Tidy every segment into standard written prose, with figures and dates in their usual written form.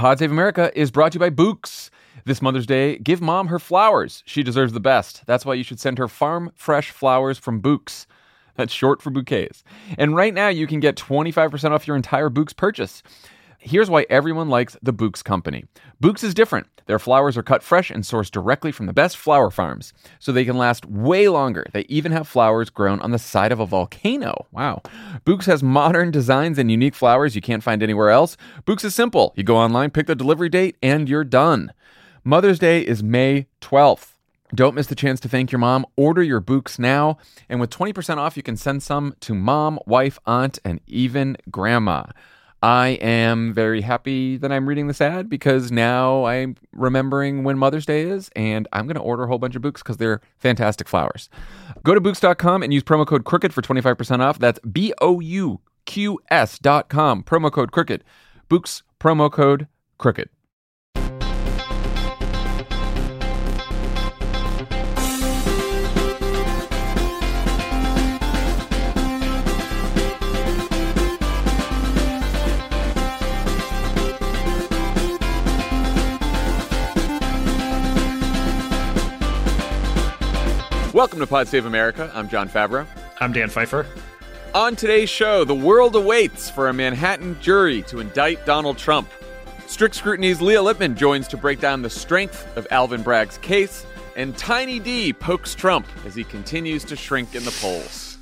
Pod Save America is brought to you by Bouqs. This Mother's Day, give mom her flowers. She deserves the best. That's why you should send her farm fresh flowers from Bouqs. That's short for bouquets. And right now you can get 25% off your entire Bouqs purchase. Here's why everyone likes the Bouqs company. Bouqs is different. Their flowers are cut fresh and sourced directly from the best flower farms, so they can last way longer. They even have flowers grown on the side of a volcano. Wow. Bouqs has modern designs and unique flowers you can't find anywhere else. Bouqs is simple. You go online, pick the delivery date, and you're done. Mother's Day is May 12th. Don't miss the chance to thank your mom. Order your Bouqs now. And with 20% off, you can send some to mom, wife, aunt, and even grandma. I am very happy that I'm reading this ad because now I'm remembering when Mother's Day is, and I'm going to order a whole bunch of Bouqs because they're fantastic flowers. Go to Bouqs.com and use promo code Crooked for 25% off. That's BOUQS.com. Promo code Crooked. Bouqs, promo code Crooked. Welcome to Pod Save America. I'm John Favreau. I'm Dan Pfeiffer. On today's show, the world awaits for a Manhattan jury to indict Donald Trump. Strict Scrutiny's Leah Litman joins to break down the strength of Alvin Bragg's case. And Tiny D pokes Trump as he continues to shrink in the polls.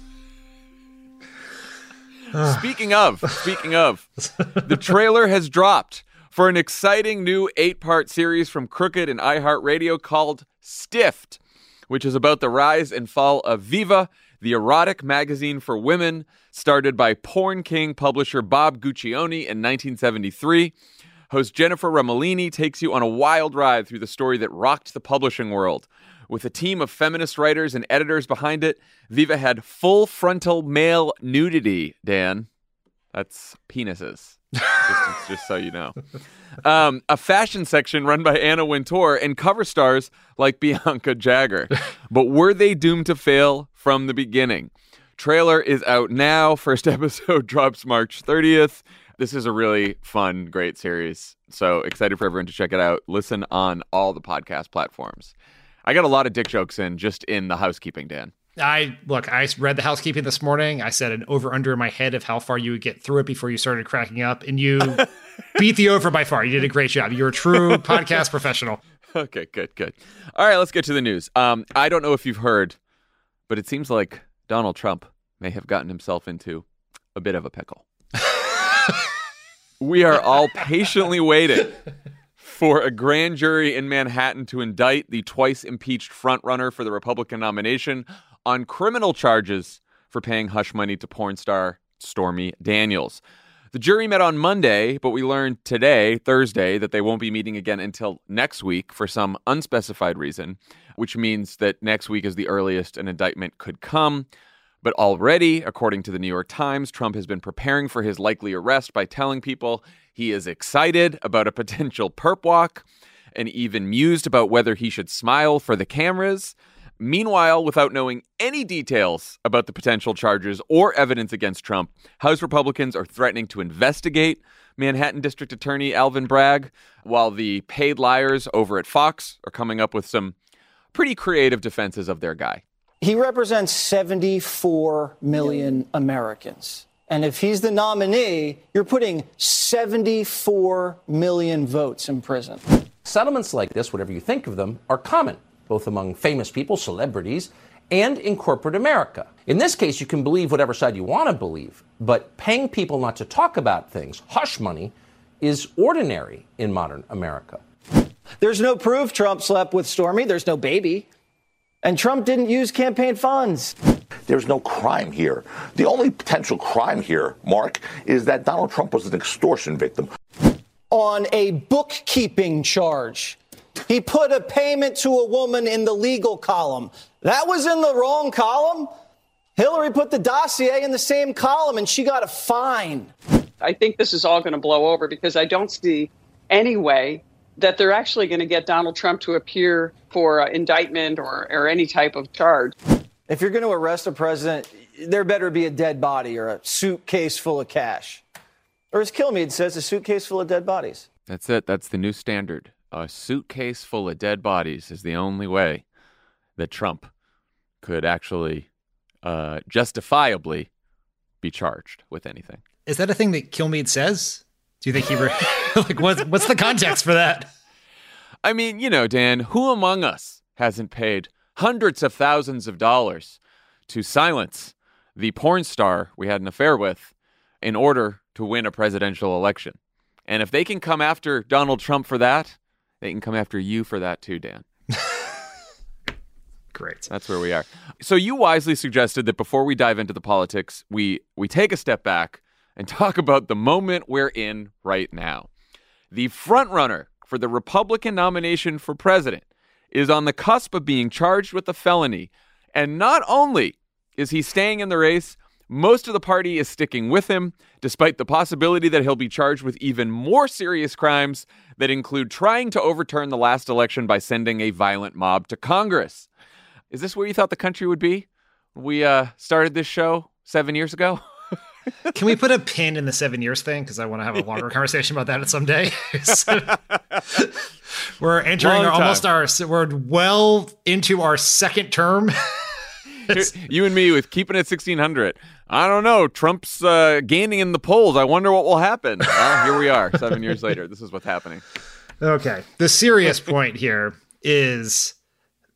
Speaking of, the trailer has dropped for an exciting new 8-part series from Crooked and iHeartRadio called Stiffed, which is about the rise and fall of Viva, the erotic magazine for women, started by porn king publisher Bob Guccione in 1973. Host Jennifer Remnick takes you on a wild ride through the story that rocked the publishing world. With a team of feminist writers and editors behind it, Viva had full frontal male nudity, Dan. That's penises. Just so you know. A fashion section run by Anna Wintour and cover stars like Bianca Jagger. But were they doomed to fail from the beginning? Trailer is out now. First episode drops March 30th. This is a really fun, great series. So excited for everyone to check it out. Listen on all the podcast platforms. I got a lot of dick jokes in just in the housekeeping, Dan. I read the housekeeping this morning. I set an over-under in my head of how far you would get through it before you started cracking up, and you beat the over by far. You did a great job. You're a true podcast professional. Okay, good. All right, let's get to the news. I don't know if you've heard, but it seems like Donald Trump may have gotten himself into a bit of a pickle. We are all patiently waiting for a grand jury in Manhattan to indict the twice-impeached frontrunner for the Republican nomination on criminal charges for paying hush money to porn star Stormy Daniels. The jury met on Monday, but we learned today, Thursday, that they won't be meeting again until next week for some unspecified reason, which means that next week is the earliest an indictment could come. But already, according to the New York Times, Trump has been preparing for his likely arrest by telling people he is excited about a potential perp walk and even mused about whether he should smile for the cameras. Meanwhile, without knowing any details about the potential charges or evidence against Trump, House Republicans are threatening to investigate Manhattan District Attorney Alvin Bragg, while the paid liars over at Fox are coming up with some pretty creative defenses of their guy. He represents 74 million Americans. And if he's the nominee, you're putting 74 million votes in prison. Settlements like this, whatever you think of them, are common, both among famous people, celebrities, and in corporate America. In this case, you can believe whatever side you want to believe, but paying people not to talk about things, hush money, is ordinary in modern America. There's no proof Trump slept with Stormy. There's no baby. And Trump didn't use campaign funds. There's no crime here. The only potential crime here, Mark, is that Donald Trump was an extortion victim. On a bookkeeping charge. He put a payment to a woman in the legal column. That was in the wrong column. Hillary put the dossier in the same column, and she got a fine. I think this is all going to blow over because I don't see any way that they're actually going to get Donald Trump to appear for indictment or any type of charge. If you're going to arrest a president, there better be a dead body or a suitcase full of cash. Or as Kilmeade says, a suitcase full of dead bodies. That's it. That's the new standard. A suitcase full of dead bodies is the only way that Trump could actually justifiably be charged with anything. Is that a thing that Kilmeade says? Do you think he like what's the context for that? I mean, you know, Dan, who among us hasn't paid hundreds of thousands of dollars to silence the porn star we had an affair with in order to win a presidential election? And if they can come after Donald Trump for that, they can come after you for that too, Dan. Great. That's where we are. So you wisely suggested that before we dive into the politics, we take a step back and talk about the moment we're in right now. The frontrunner for the Republican nomination for president is on the cusp of being charged with a felony. And not only is he staying in the race, most of the party is sticking with him, despite the possibility that he'll be charged with even more serious crimes that include trying to overturn the last election by sending a violent mob to Congress. Is this where you thought the country would be when we started this show 7 years ago? Can we put a pin in the 7 years thing? Because I want to have a longer conversation about that someday. So, we're entering we're well into our second term. You and me with keeping it 1600. I don't know. Trump's gaining in the polls. I wonder what will happen. Well, here we are 7 years later. This is what's happening. Okay. The serious point here is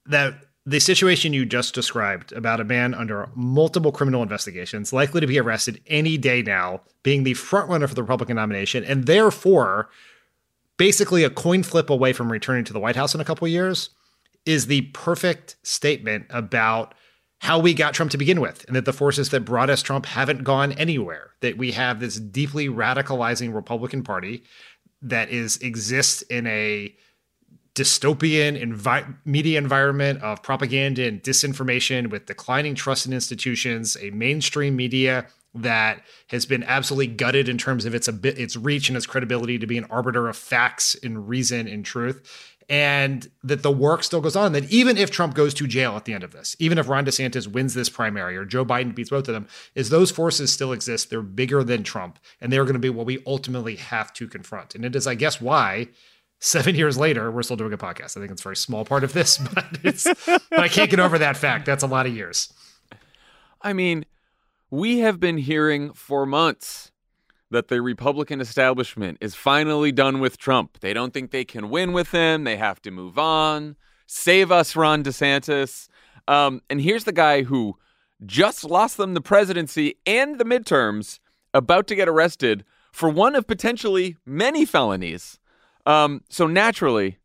that the situation you just described about a man under multiple criminal investigations, likely to be arrested any day now, being the frontrunner for the Republican nomination, and therefore basically a coin flip away from returning to the White House in a couple of years, is the perfect statement about how we got Trump to begin with, and that the forces that brought us Trump haven't gone anywhere, that we have this deeply radicalizing Republican Party that exists in a dystopian media environment of propaganda and disinformation with declining trust in institutions, a mainstream media that has been absolutely gutted in terms of its reach and its credibility to be an arbiter of facts and reason and truth, and that the work still goes on, that even if Trump goes to jail at the end of this, even if Ron DeSantis wins this primary or Joe Biden beats both of them, is those forces still exist. They're bigger than Trump, and they're going to be what we ultimately have to confront. And it is, I guess, why 7 years later, we're still doing a podcast. I think it's a very small part of this, but I can't get over that fact. That's a lot of years. I mean, we have been hearing for months that the Republican establishment is finally done with Trump. They don't think they can win with him. They have to move on. Save us, Ron DeSantis. And here's the guy who just lost them the presidency and the midterms, about to get arrested for one of potentially many felonies. So naturally,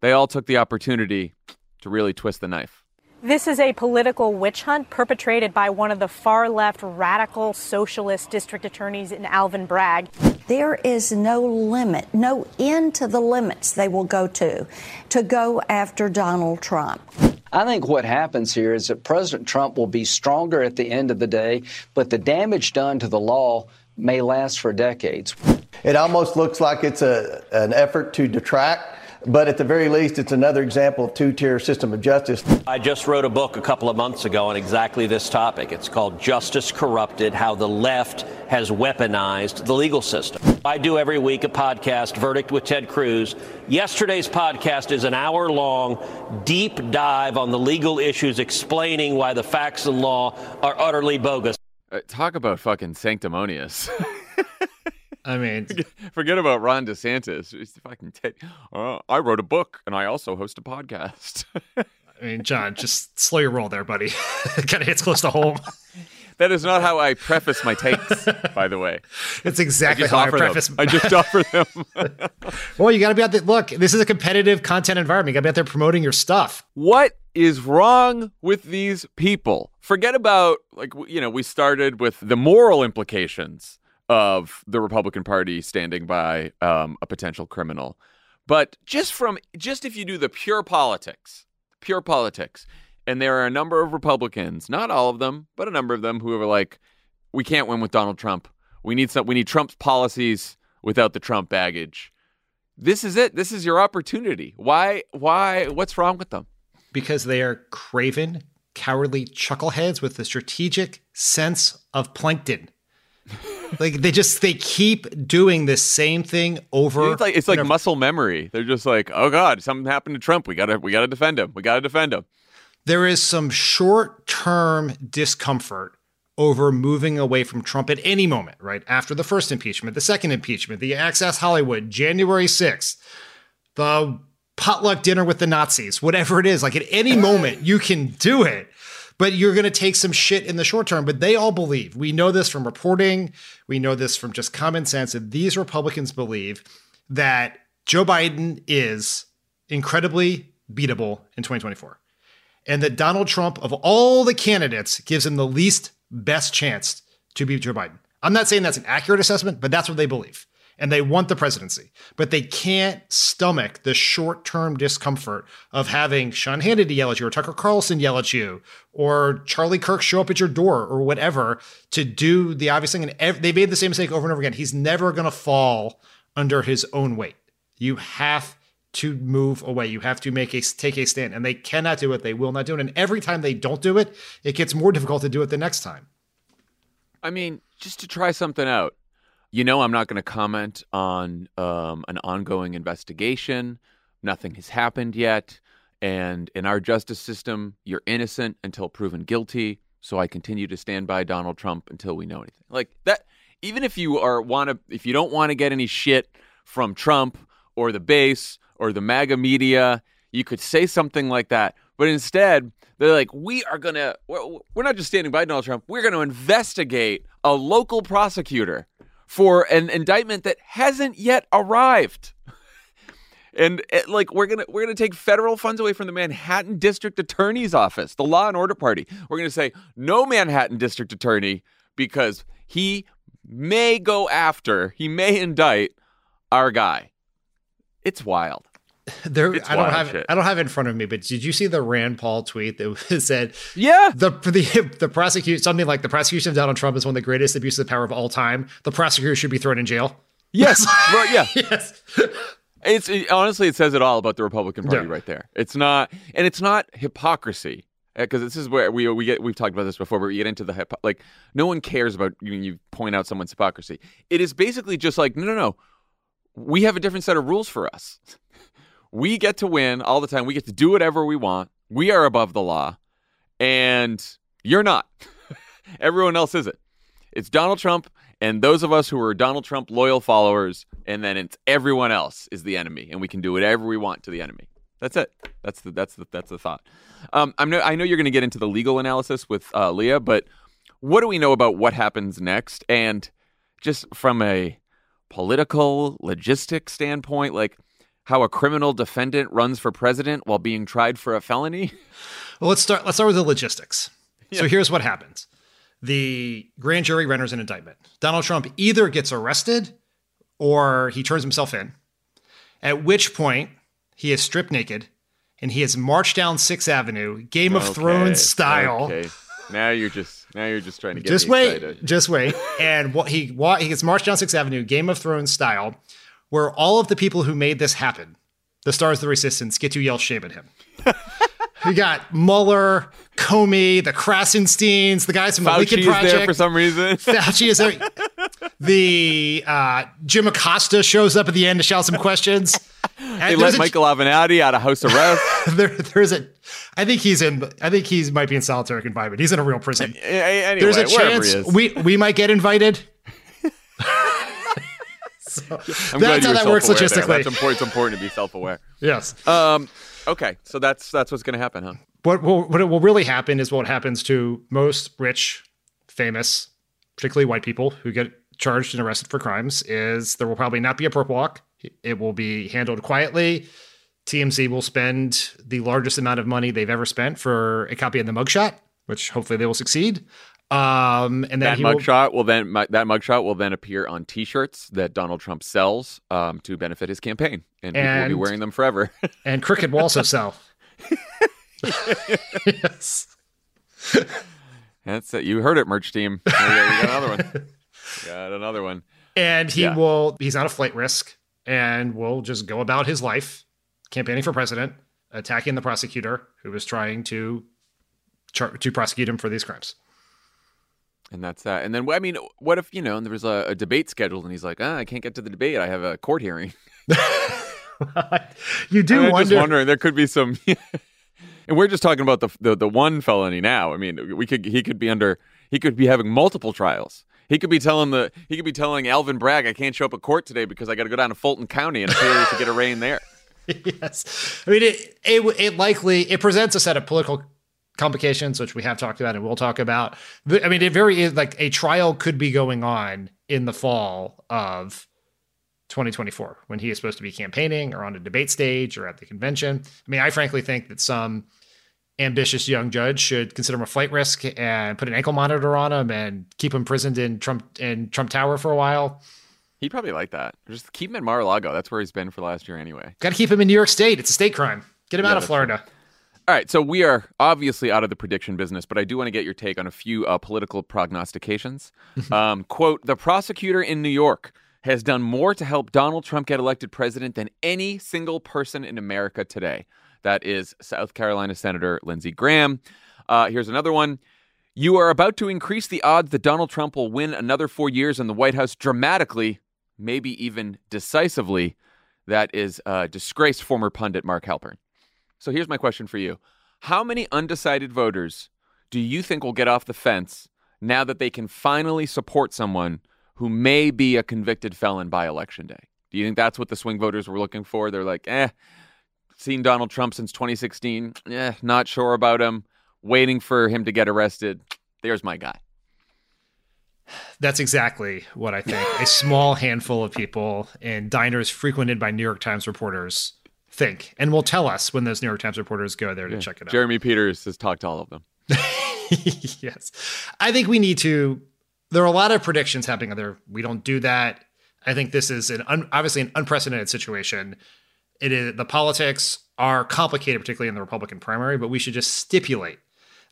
they all took the opportunity to really twist the knife. This is a political witch hunt perpetrated by one of the far-left radical socialist district attorneys in Alvin Bragg. There is no limit, no end to the limits they will go to go after Donald Trump. I think what happens here is that President Trump will be stronger at the end of the day, but the damage done to the law may last for decades. It almost looks like it's an effort to detract. But at the very least, it's another example of two-tier system of justice. I just wrote a book a couple of months ago on exactly this topic. It's called Justice Corrupted, How the Left Has Weaponized the Legal System. I do every week a podcast, Verdict with Ted Cruz. Yesterday's podcast is an hour-long deep dive on the legal issues, explaining why the facts and law are utterly bogus. Talk about fucking sanctimonious. I mean, forget about Ron DeSantis. It's fucking I wrote a book and I also host a podcast. I mean, John, just slow your roll there, buddy. It kind of hits close to home. That is not how I preface my takes, by the way. It's exactly how I preface them. I just offer them. Well, you got to be out there. Look, this is a competitive content environment. You got to be out there promoting your stuff. What is wrong with these people? Forget about, we started with the moral implications of the Republican Party standing by a potential criminal. But just if you do the pure politics, and there are a number of Republicans, not all of them, but a number of them who are like, we can't win with Donald Trump. We need Trump's policies without the Trump baggage. This is it. This is your opportunity. Why? What's wrong with them? Because they are craven, cowardly chuckleheads with a strategic sense of plankton. Like they keep doing the same thing over. It's like muscle memory. They're just like, oh God, something happened to Trump. We gotta defend him. There is some short-term discomfort over moving away from Trump at any moment, right? After the first impeachment, the second impeachment, the Access Hollywood, January 6th, the potluck dinner with the Nazis, whatever it is, like at any moment you can do it, but you're going to take some shit in the short term. But they all believe, we know this from reporting, we know this from just common sense, that these Republicans believe that Joe Biden is incredibly beatable in 2024. And that Donald Trump, of all the candidates, gives him the least best chance to beat Joe Biden. I'm not saying that's an accurate assessment, but that's what they believe. And they want the presidency. But they can't stomach the short-term discomfort of having Sean Hannity yell at you or Tucker Carlson yell at you or Charlie Kirk show up at your door or whatever to do the obvious thing. And they made the same mistake over and over again. He's never going to fall under his own weight. You have to move away. You have to take a stand. And they cannot do it. They will not do it. And every time they don't do it, it gets more difficult to do it the next time. I mean, just to try something out. You know, I'm not going to comment on an ongoing investigation. Nothing has happened yet. And in our justice system, you're innocent until proven guilty. So I continue to stand by Donald Trump until we know anything like that. Even if if you don't want to get any shit from Trump or the base or the MAGA media, you could say something like that. But instead, they're like, we're not just standing by Donald Trump. We're going to investigate a local prosecutor for an indictment that hasn't yet arrived. And we're going to take federal funds away from the Manhattan District Attorney's office, the Law and Order Party. We're going to say no Manhattan District Attorney because he may indict our guy. It's wild. I don't have it in front of me, but did you see the Rand Paul tweet that said, "Yeah, the prosecution of Donald Trump is one of the greatest abuses of power of all time. The prosecutor should be thrown in jail." Yes, right. Yeah, yes. It honestly says it all about the Republican Party right there. It's not hypocrisy, because this is where we've talked about this before. But we get into no one cares about when you point out someone's hypocrisy. It is basically just like no. We have a different set of rules for us. We get to win all the time. We get to do whatever we want. We are above the law. And you're not. Everyone else isn't. It's Donald Trump and those of us who are Donald Trump loyal followers. And then it's everyone else is the enemy. And we can do whatever we want to the enemy. That's it. That's the thought. I know you're going to get into the legal analysis with Leah, but what do we know about what happens next? And just from a political logistic standpoint, like, how a criminal defendant runs for president while being tried for a felony? Well, let's start with the logistics. Yeah. So here's what happens. The grand jury renders an indictment. Donald Trump either gets arrested or he turns himself in, at which point he is stripped naked and he is marched down 6th Avenue, Game of Thrones style. Okay. Now you're just trying to get me excited. Just wait. And he gets marched down 6th Avenue, Game of Thrones style, where all of the people who made this happen, the stars of the resistance, get to yell shame at him. We got Mueller, Comey, the Krasensteins, the guys from the Lincoln Project. Fauci is there for some reason. Fauci is there. The Jim Acosta shows up at the end to shout some questions. They let Michael Avenatti out of house arrest. I think he might be in solitary confinement. He's in a real prison. Anyway, there's a chance we might get invited. So that's how that works logistically. It's important to be self-aware. Yes. Okay. So that's what's going to happen, huh? What will really happen is what happens to most rich, famous, particularly white people who get charged and arrested for crimes is there will probably not be a perp walk. It will be handled quietly. TMZ will spend the largest amount of money they've ever spent for a copy of the mugshot, which hopefully they will succeed. And then that mugshot will then appear on T-shirts that Donald Trump sells to benefit his campaign, and people will be wearing them forever. And Cricket will also sell. Yes, that's it. You heard it, merch team. We got another one. And he's not a flight risk, and will just go about his life campaigning for president, attacking the prosecutor who was trying to prosecute him for these crimes. And that's that. And then, I mean, what if, you know, there was a debate scheduled and he's like, I can't get to the debate. I have a court hearing. You do wonder. I'm just wondering, there could be some. And we're just talking about the one felony now. I mean, he could be having multiple trials. He could be telling Alvin Bragg, I can't show up at court today because I got to go down to Fulton County and appear to get arraigned there. Yes. I mean, it likely presents a set of political complications, which we have talked about and we'll talk about. I mean, it very is like a trial could be going on in the fall of 2024 when he is supposed to be campaigning or on a debate stage or at the convention. I mean, I frankly think that some ambitious young judge should consider him a flight risk and put an ankle monitor on him and keep him imprisoned in Trump Tower for a while. He'd probably like that. Just keep him in Mar-a-Lago. That's where he's been for last year anyway. Got to keep him in New York State. It's a state crime. Get him out of Florida. True. All right, so we are obviously out of the prediction business, but I do want to get your take on a few political prognostications. Quote, the prosecutor in New York has done more to help Donald Trump get elected president than any single person in America today. That is South Carolina Senator Lindsey Graham. Here's another one. You are about to increase the odds that Donald Trump will win another 4 years in the White House dramatically, maybe even decisively. That is disgraced former pundit Mark Halpern. So here's my question for you. How many undecided voters do you think will get off the fence now that they can finally support someone who may be a convicted felon by Election Day? Do you think that's what the swing voters were looking for? They're like, seen Donald Trump since 2016. Not sure about him. Waiting for him to get arrested. There's my guy. That's exactly what I think. A small handful of people in diners frequented by New York Times reporters think, and will tell us when those New York Times reporters go there to check it out. Jeremy Peters has talked to all of them. Yes. I think we need to. There are a lot of predictions happening out there. We don't do that. I think this is obviously an unprecedented situation. It is, the politics are complicated, particularly in the Republican primary, but we should just stipulate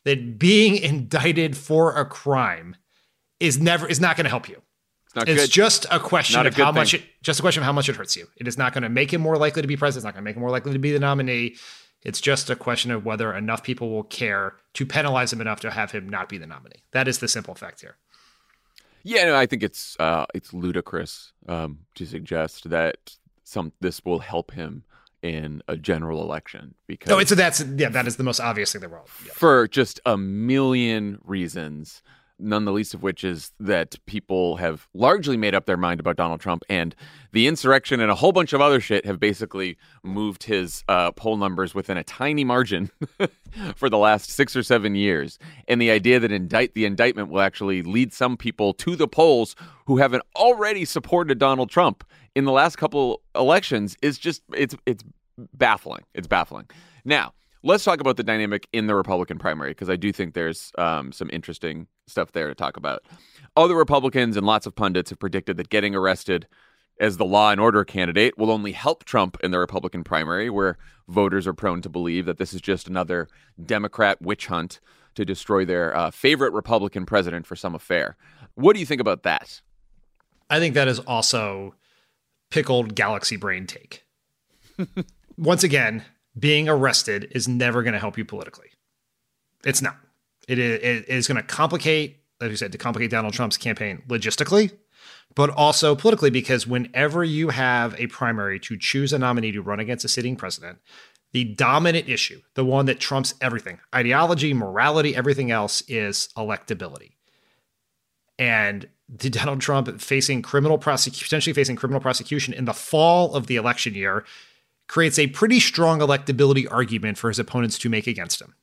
that being indicted for a crime is not going to help you. It's just a question of how much it hurts you. It is not going to make him more likely to be president. It's not going to make him more likely to be the nominee. It's just a question of whether enough people will care to penalize him enough to have him not be the nominee. That is the simple fact here. Yeah, no, I think it's ludicrous to suggest that this will help him in a general election because that is the most obvious thing in the world. Yeah. For just a million reasons. None the least of which is that people have largely made up their mind about Donald Trump, and the insurrection and a whole bunch of other shit have basically moved his poll numbers within a tiny margin for the last 6 or 7 years. And the idea that the indictment will actually lead some people to the polls who haven't already supported Donald Trump in the last couple elections is just it's baffling. It's baffling. Now, let's talk about the dynamic in the Republican primary, because I do think there's some interesting stuff there to talk about. Other Republicans and lots of pundits have predicted that getting arrested as the law and order candidate will only help Trump in the Republican primary, where voters are prone to believe that this is just another Democrat witch hunt to destroy their favorite Republican president for some affair. What do you think about that? I think that is also pickled galaxy brain take. Once again, being arrested is never going to help you politically. It's not. It is going to complicate, like you said, to complicate Donald Trump's campaign logistically, but also politically, because whenever you have a primary to choose a nominee to run against a sitting president, the dominant issue, the one that trumps everything, ideology, morality, everything else, is electability. And to Donald Trump potentially facing criminal prosecution in the fall of the election year creates a pretty strong electability argument for his opponents to make against him.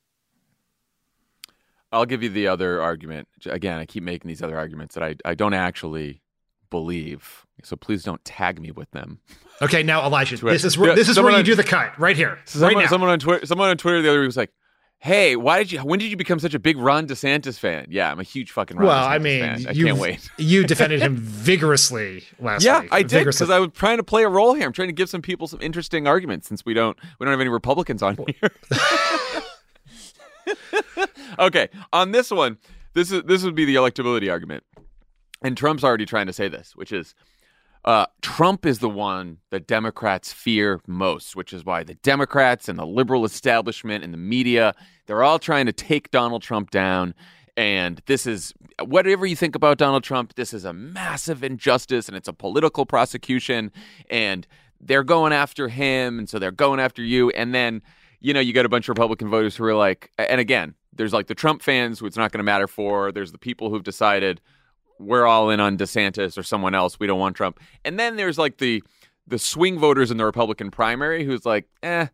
I'll give you the other argument. Again, I keep making these other arguments that I don't actually believe, so please don't tag me with them. Okay, now, Elijah, this is where you do the cut, right here, right now. Someone on Twitter the other week was like, hey, when did you become such a big Ron DeSantis fan? Yeah, I'm a huge fucking Ron DeSantis fan. I can't wait. You defended him vigorously last week. Yeah, I did, because I was trying to play a role here. I'm trying to give some people some interesting arguments since we don't have any Republicans on here. Okay, on this one, this would be the electability argument. And Trump's already trying to say this, which is Trump is the one that Democrats fear most, which is why the Democrats and the liberal establishment and the media, they're all trying to take Donald Trump down. And this is, whatever you think about Donald Trump, this is a massive injustice, and it's a political prosecution, and they're going after him, and so they're going after you. And then, you know, you got a bunch of Republican voters who are like, and again, there's like the Trump fans who it's not going to matter for. There's the people who've decided we're all in on DeSantis or someone else. We don't want Trump. And then there's like the swing voters in the Republican primary who's like, I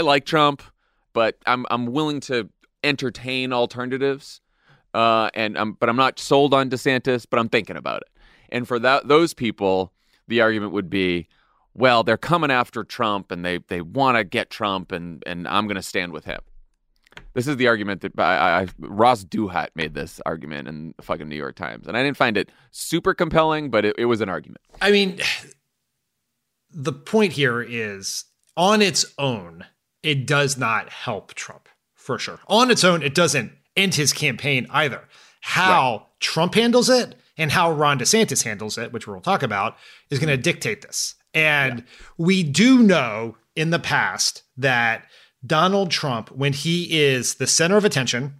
like Trump, but I'm willing to entertain alternatives. But I'm not sold on DeSantis, but I'm thinking about it. And for those people, the argument would be, well, they're coming after Trump and they want to get Trump and I'm going to stand with him. This is the argument that Ross Duhat made this argument in the fucking New York Times. And I didn't find it super compelling, but it was an argument. I mean, the point here is on its own, it does not help Trump for sure. On its own, it doesn't end his campaign either. How Trump handles it and how Ron DeSantis handles it, which we'll talk about, is going to dictate this. And we do know in the past that Donald Trump, when he is the center of attention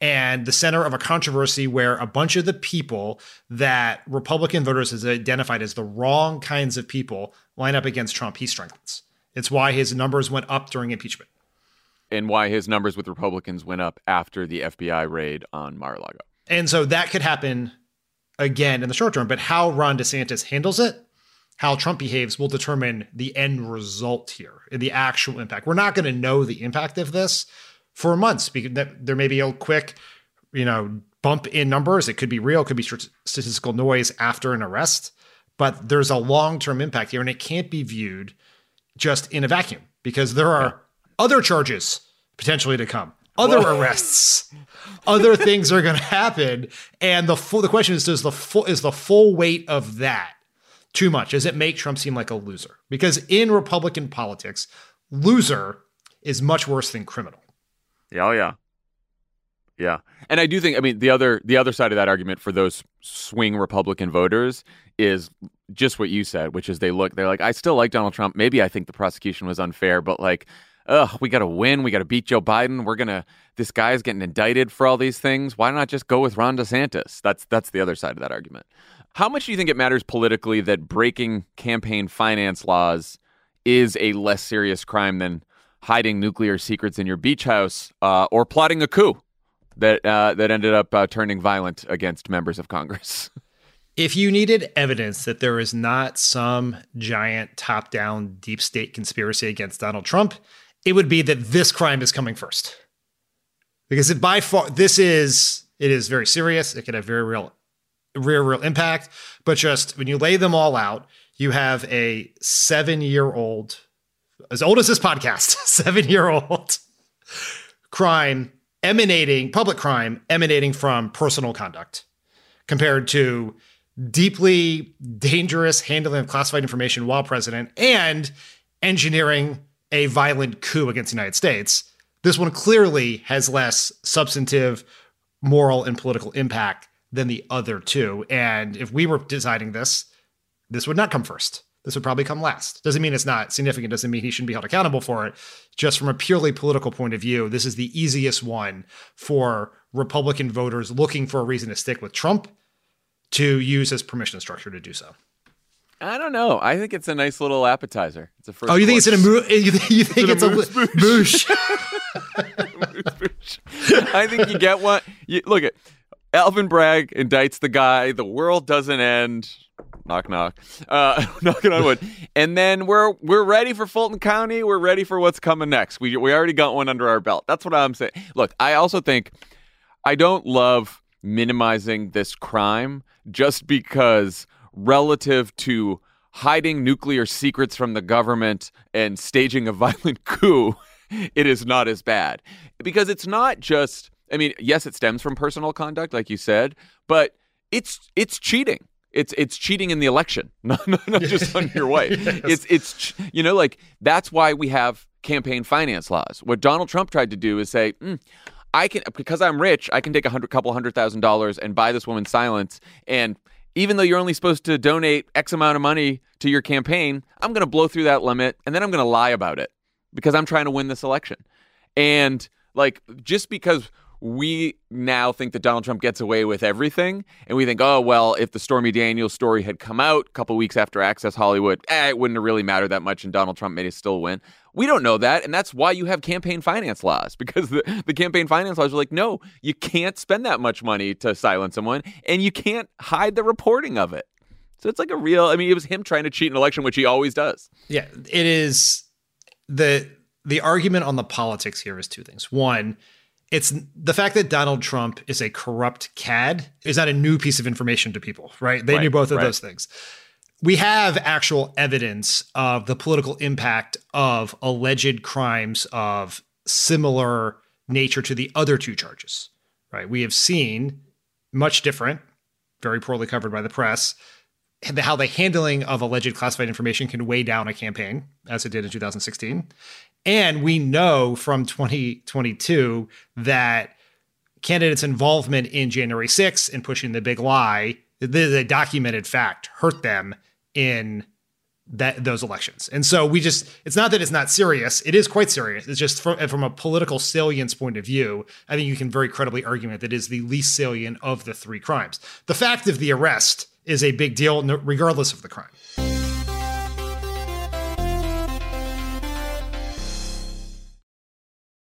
and the center of a controversy where a bunch of the people that Republican voters has identified as the wrong kinds of people line up against Trump, he strengthens. It's why his numbers went up during impeachment. And why his numbers with Republicans went up after the FBI raid on Mar-a-Lago. And so that could happen again in the short term. But how Ron DeSantis handles it, how Trump behaves, will determine the end result here and the actual impact. We're not going to know the impact of this for months because there may be a quick, bump in numbers. It could be real, it could be statistical noise after an arrest, but there's a long-term impact here and it can't be viewed just in a vacuum because there are other charges potentially to come, other arrests, other things are going to happen. And the question is, is the full weight of that too much? Does it make Trump seem like a loser? Because in Republican politics, loser is much worse than criminal. Yeah, oh yeah. Yeah. And I do think, the other side of that argument for those swing Republican voters is just what you said, which is they're like, I still like Donald Trump. Maybe I think the prosecution was unfair, but like, we got to win. We got to beat Joe Biden. This guy's getting indicted for all these things. Why not just go with Ron DeSantis? That's the other side of that argument. How much do you think it matters politically that breaking campaign finance laws is a less serious crime than hiding nuclear secrets in your beach house or plotting a coup that ended up turning violent against members of Congress? If you needed evidence that there is not some giant top-down deep state conspiracy against Donald Trump, it would be that this crime is coming first. Because it is very serious. It could have very real impact, but just when you lay them all out, you have a 7-year-old, as old as this podcast, 7-year-old crime emanating from personal conduct compared to deeply dangerous handling of classified information while president and engineering a violent coup against the United States. This one clearly has less substantive, moral, and political impact than the other two. And if we were deciding this would not come first. This would probably come last. Doesn't mean it's not significant. Doesn't mean he shouldn't be held accountable for it. Just from a purely political point of view, this is the easiest one for Republican voters looking for a reason to stick with Trump to use as permission structure to do so. I don't know. I think it's a nice little appetizer. It's a first. Oh, you think it's a moosh? I think you get one. Look at Alvin Bragg indicts the guy. The world doesn't end. Knock, knock. Knocking on wood. And then we're ready for Fulton County. We're ready for what's coming next. We already got one under our belt. That's what I'm saying. Look, I also think I don't love minimizing this crime just because relative to hiding nuclear secrets from the government and staging a violent coup, it is not as bad. Because it's not just... yes, it stems from personal conduct, like you said, but it's cheating. It's cheating in the election, not just on your wife. Yes. That's why we have campaign finance laws. What Donald Trump tried to do is say, I can, because I'm rich, I can take $100,000 and buy this woman's silence. And even though you're only supposed to donate X amount of money to your campaign, I'm going to blow through that limit and then I'm going to lie about it because I'm trying to win this election. And just because we now think that Donald Trump gets away with everything. And we think, oh, well, if the Stormy Daniels story had come out a couple weeks after Access Hollywood, it wouldn't have really mattered that much and Donald Trump may still win. We don't know that. And that's why you have campaign finance laws, because the campaign finance laws are like, no, you can't spend that much money to silence someone and you can't hide the reporting of it. So it's like a real, I mean, it was him trying to cheat an election, which he always does. Yeah, it is. The argument on the politics here is two things. One, it's the fact that Donald Trump is a corrupt cad is not a new piece of information to people, right? They knew both of those things. We have actual evidence of the political impact of alleged crimes of similar nature to the other two charges, right? We have seen much different, very poorly covered by the press, how the handling of alleged classified information can weigh down a campaign, as it did in 2016. And we know from 2022 that candidates' involvement in January 6th and pushing the big lie, this is a documented fact, hurt them in those elections. And so we just, it's not that it's not serious. It is quite serious. It's just from a political salience point of view, I think you can very credibly argue that it is the least salient of the three crimes. The fact of the arrest is a big deal, regardless of the crime.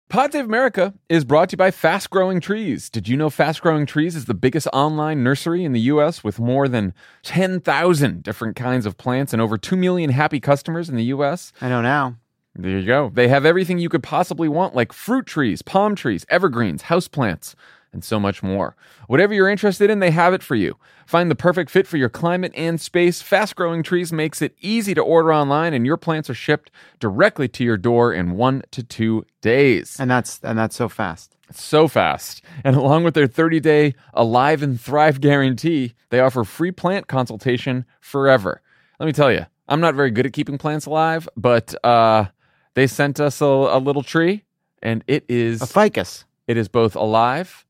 Pod Save America is brought to you by Fast Growing Trees. Did you know Fast Growing Trees is the biggest online nursery in the U.S. with more than 10,000 different kinds of plants and over 2 million happy customers in the U.S.? I know now. There you go. They have everything you could possibly want, like fruit trees, palm trees, evergreens, houseplants, and so much more. Whatever you're interested in, they have it for you. Find the perfect fit for your climate and space. Fast Growing Trees makes it easy to order online, and your plants are shipped directly to your door in 1 to 2 days. And that's so fast. It's so fast. And along with their 30-day Alive and Thrive guarantee, they offer free plant consultation forever. Let me tell you, I'm not very good at keeping plants alive, but they sent us a little tree, and it is... a ficus. It is both alive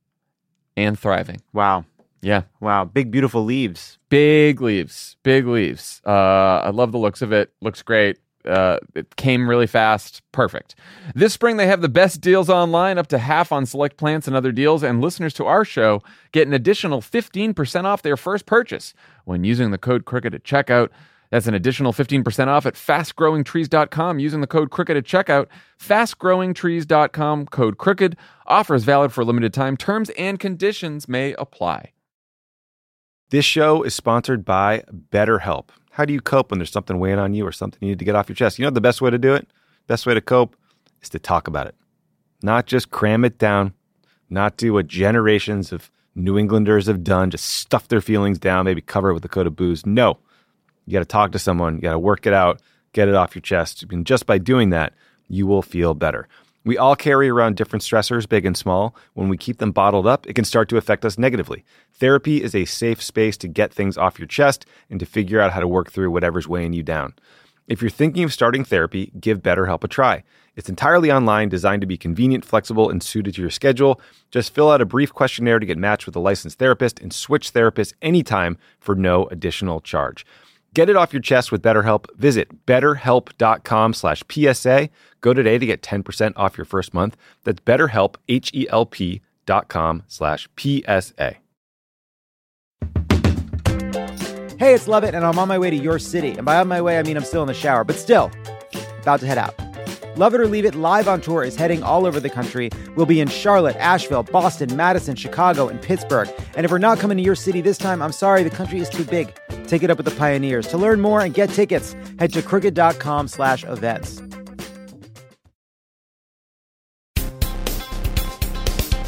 and thriving. Wow. Yeah. Wow. Big, beautiful leaves. Big leaves. Big leaves. I love the looks of it. Looks great. It came really fast. Perfect. This spring, they have the best deals online, up to half on select plants and other deals. And listeners to our show get an additional 15% off their first purchase when using the code Cricket at checkout. That's an additional 15% off at fastgrowingtrees.com using the code Cricket at checkout. Fastgrowingtrees.com, code Cricket. Offers valid for a limited time. Terms and conditions may apply. This show is sponsored by BetterHelp. How do you cope when there's something weighing on you or something you need to get off your chest? You know the best way to do it? Best way to cope is to talk about it. Not just cram it down, not do what generations of New Englanders have done, just stuff their feelings down, maybe cover it with a coat of booze. No. You got to talk to someone. You got to work it out, get it off your chest. And just by doing that, you will feel better. We all carry around different stressors, big and small. When we keep them bottled up, it can start to affect us negatively. Therapy is a safe space to get things off your chest and to figure out how to work through whatever's weighing you down. If you're thinking of starting therapy, give BetterHelp a try. It's entirely online, designed to be convenient, flexible, and suited to your schedule. Just fill out a brief questionnaire to get matched with a licensed therapist and switch therapists anytime for no additional charge. Get it off your chest with BetterHelp. Visit betterhelp.com/PSA. Go today to get 10% off your first month. That's BetterHelp, HELP.com/PSA. Hey, it's Lovett, and I'm on my way to your city. And by on my way, I mean I'm still in the shower, but still about to head out. Love It or Leave It Live on Tour is heading all over the country. We'll be in Charlotte, Asheville, Boston, Madison, Chicago, and Pittsburgh. And if we're not coming to your city this time, I'm sorry, the country is too big. Take it up with the Pioneers. To learn more and get tickets, head to crooked.com/events.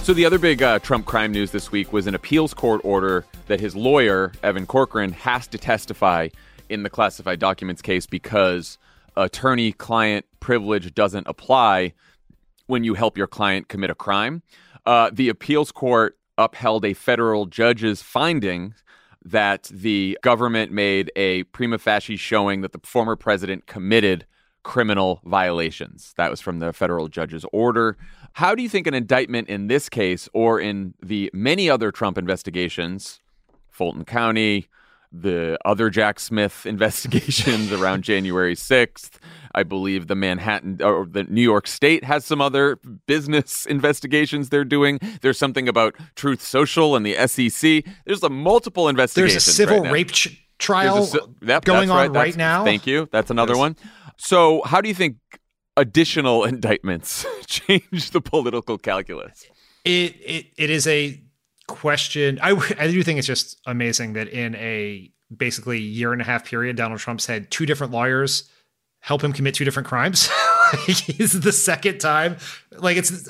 So the other big Trump crime news this week was an appeals court order that his lawyer, Evan Corcoran, has to testify in the classified documents case because attorney-client privilege doesn't apply when you help your client commit a crime. The appeals court upheld a federal judge's finding that the government made a prima facie showing that the former president committed criminal violations. That was from the federal judge's order. How do you think an indictment in this case, or in the many other Trump investigations, Fulton County, the other Jack Smith investigations around January 6th. I believe the Manhattan or the New York State has some other business investigations they're doing. There's something about Truth Social and the SEC. There's a multiple investigations. There's a civil rape trial going on right now. Thank you. That's another one. So how do you think additional indictments change the political calculus? It is a question. I do think it's just amazing that in a basically year and a half period, Donald Trump's had two different lawyers help him commit two different crimes. He's the second time. Like, it's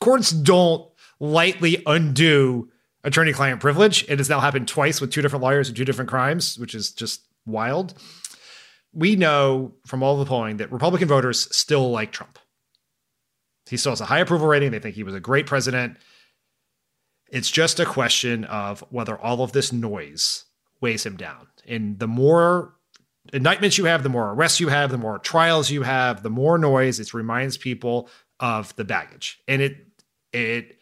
courts don't lightly undo attorney-client privilege. It has now happened twice with two different lawyers and two different crimes, which is just wild. We know from all the polling that Republican voters still like Trump. He still has a high approval rating. They think he was a great president. It's just a question of whether all of this noise weighs him down. And the more indictments you have, the more arrests you have, the more trials you have, the more noise. It reminds people of the baggage. And it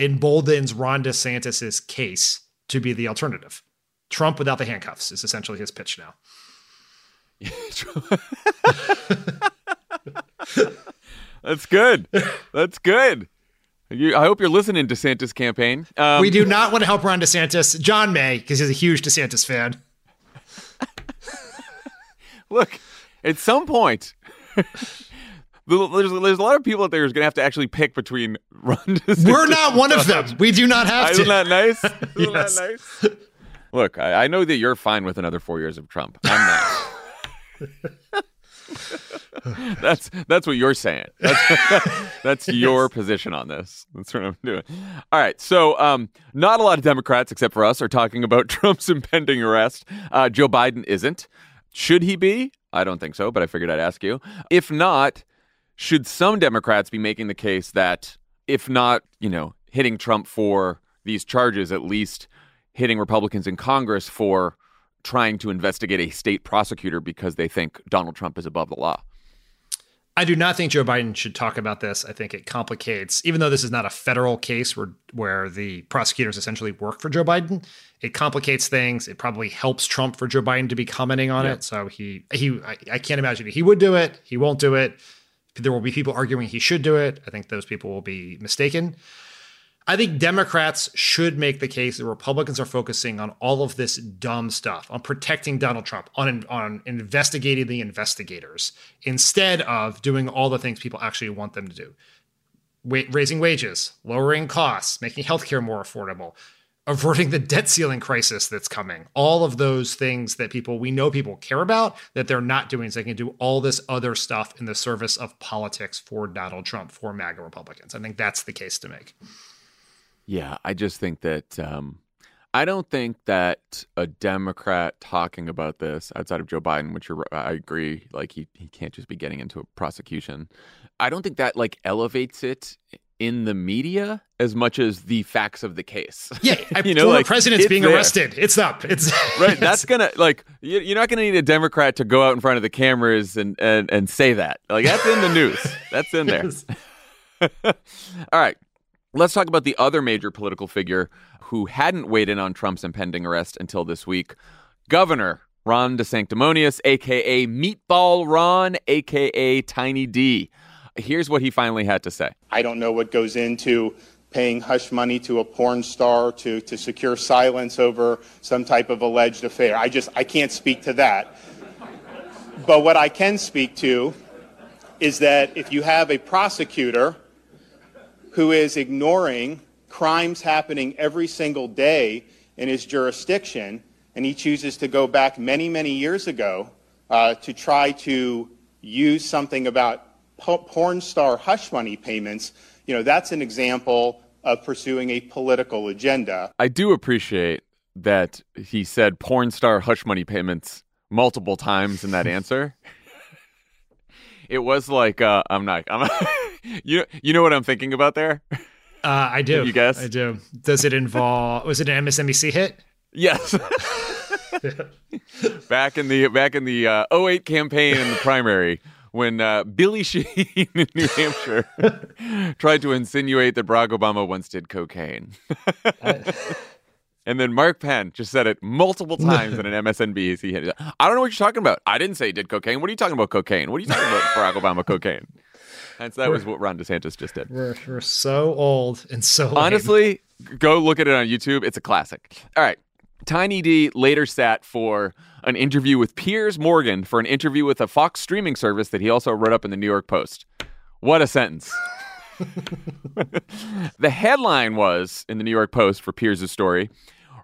emboldens Ron DeSantis's case to be the alternative. Trump without the handcuffs is essentially his pitch now. That's good. That's good. I hope you're listening to DeSantis campaign. We do not want to help Ron DeSantis. John may, because he's a huge DeSantis fan. Look, at some point, there's a lot of people out there who's going to have to actually pick between Ron DeSantis. We're not one of them. We do not have to. Isn't that nice? Isn't that nice? Look, I know that you're fine with another 4 years of Trump. I'm not. That's what you're saying. That's your position on this. That's what I'm doing. All right. So not a lot of Democrats, except for us, are talking about Trump's impending arrest. Joe Biden isn't. Should he be? I don't think so, but I figured I'd ask you. If not, should some Democrats be making the case that if not, hitting Trump for these charges, at least hitting Republicans in Congress for trying to investigate a state prosecutor because they think Donald Trump is above the law? I do not think Joe Biden should talk about this. I think it complicates, even though this is not a federal case where the prosecutors essentially work for Joe Biden, it complicates things. It probably helps Trump for Joe Biden to be commenting on it. So I can't imagine he would do it. He won't do it. There will be people arguing he should do it. I think those people will be mistaken. I think Democrats should make the case that Republicans are focusing on all of this dumb stuff, on protecting Donald Trump, on investigating the investigators, instead of doing all the things people actually want them to do. Raising wages, lowering costs, making healthcare more affordable, averting the debt ceiling crisis that's coming. All of those things that we know people care about that they're not doing, so they can do all this other stuff in the service of politics for Donald Trump, for MAGA Republicans. I think that's the case to make. Yeah, I just think that I don't think that a Democrat talking about this outside of Joe Biden, which I agree, like he can't just be getting into a prosecution. I don't think that elevates it in the media as much as the facts of the case. Yeah, president's being arrested. It's up. It's right. That's gonna you're not gonna need a Democrat to go out in front of the cameras and say that. That's in the news. That's in there. All right. Let's talk about the other major political figure who hadn't weighed in on Trump's impending arrest until this week, Governor Ron DeSantis, a.k.a. Meatball Ron, a.k.a. Tiny D. Here's what he finally had to say. I don't know what goes into paying hush money to a porn star to secure silence over some type of alleged affair. I can't speak to that. But what I can speak to is that if you have a prosecutor who is ignoring crimes happening every single day in his jurisdiction, and he chooses to go back many, many years ago to try to use something about porn star hush money payments, that's an example of pursuing a political agenda. I do appreciate that he said porn star hush money payments multiple times in that answer. It was you know what I'm thinking about there? I do. Can you guess? I do. Does it was it an MSNBC hit? Yes. Back in the 08 campaign in the primary, when Billy Sheen in New Hampshire tried to insinuate that Barack Obama once did cocaine. And then Mark Penn just said it multiple times in an MSNBC. I don't know what you're talking about. I didn't say he did cocaine. What are you talking about cocaine? What are you talking about Barack Obama cocaine? And so that was what Ron DeSantis just did. We're so old and so lame. Honestly, go look at it on YouTube. It's a classic. All right. Tiny D later sat for an interview with Piers Morgan for an interview with a Fox streaming service that he also wrote up in the New York Post. What a sentence. The headline was, in the New York Post for Piers' story,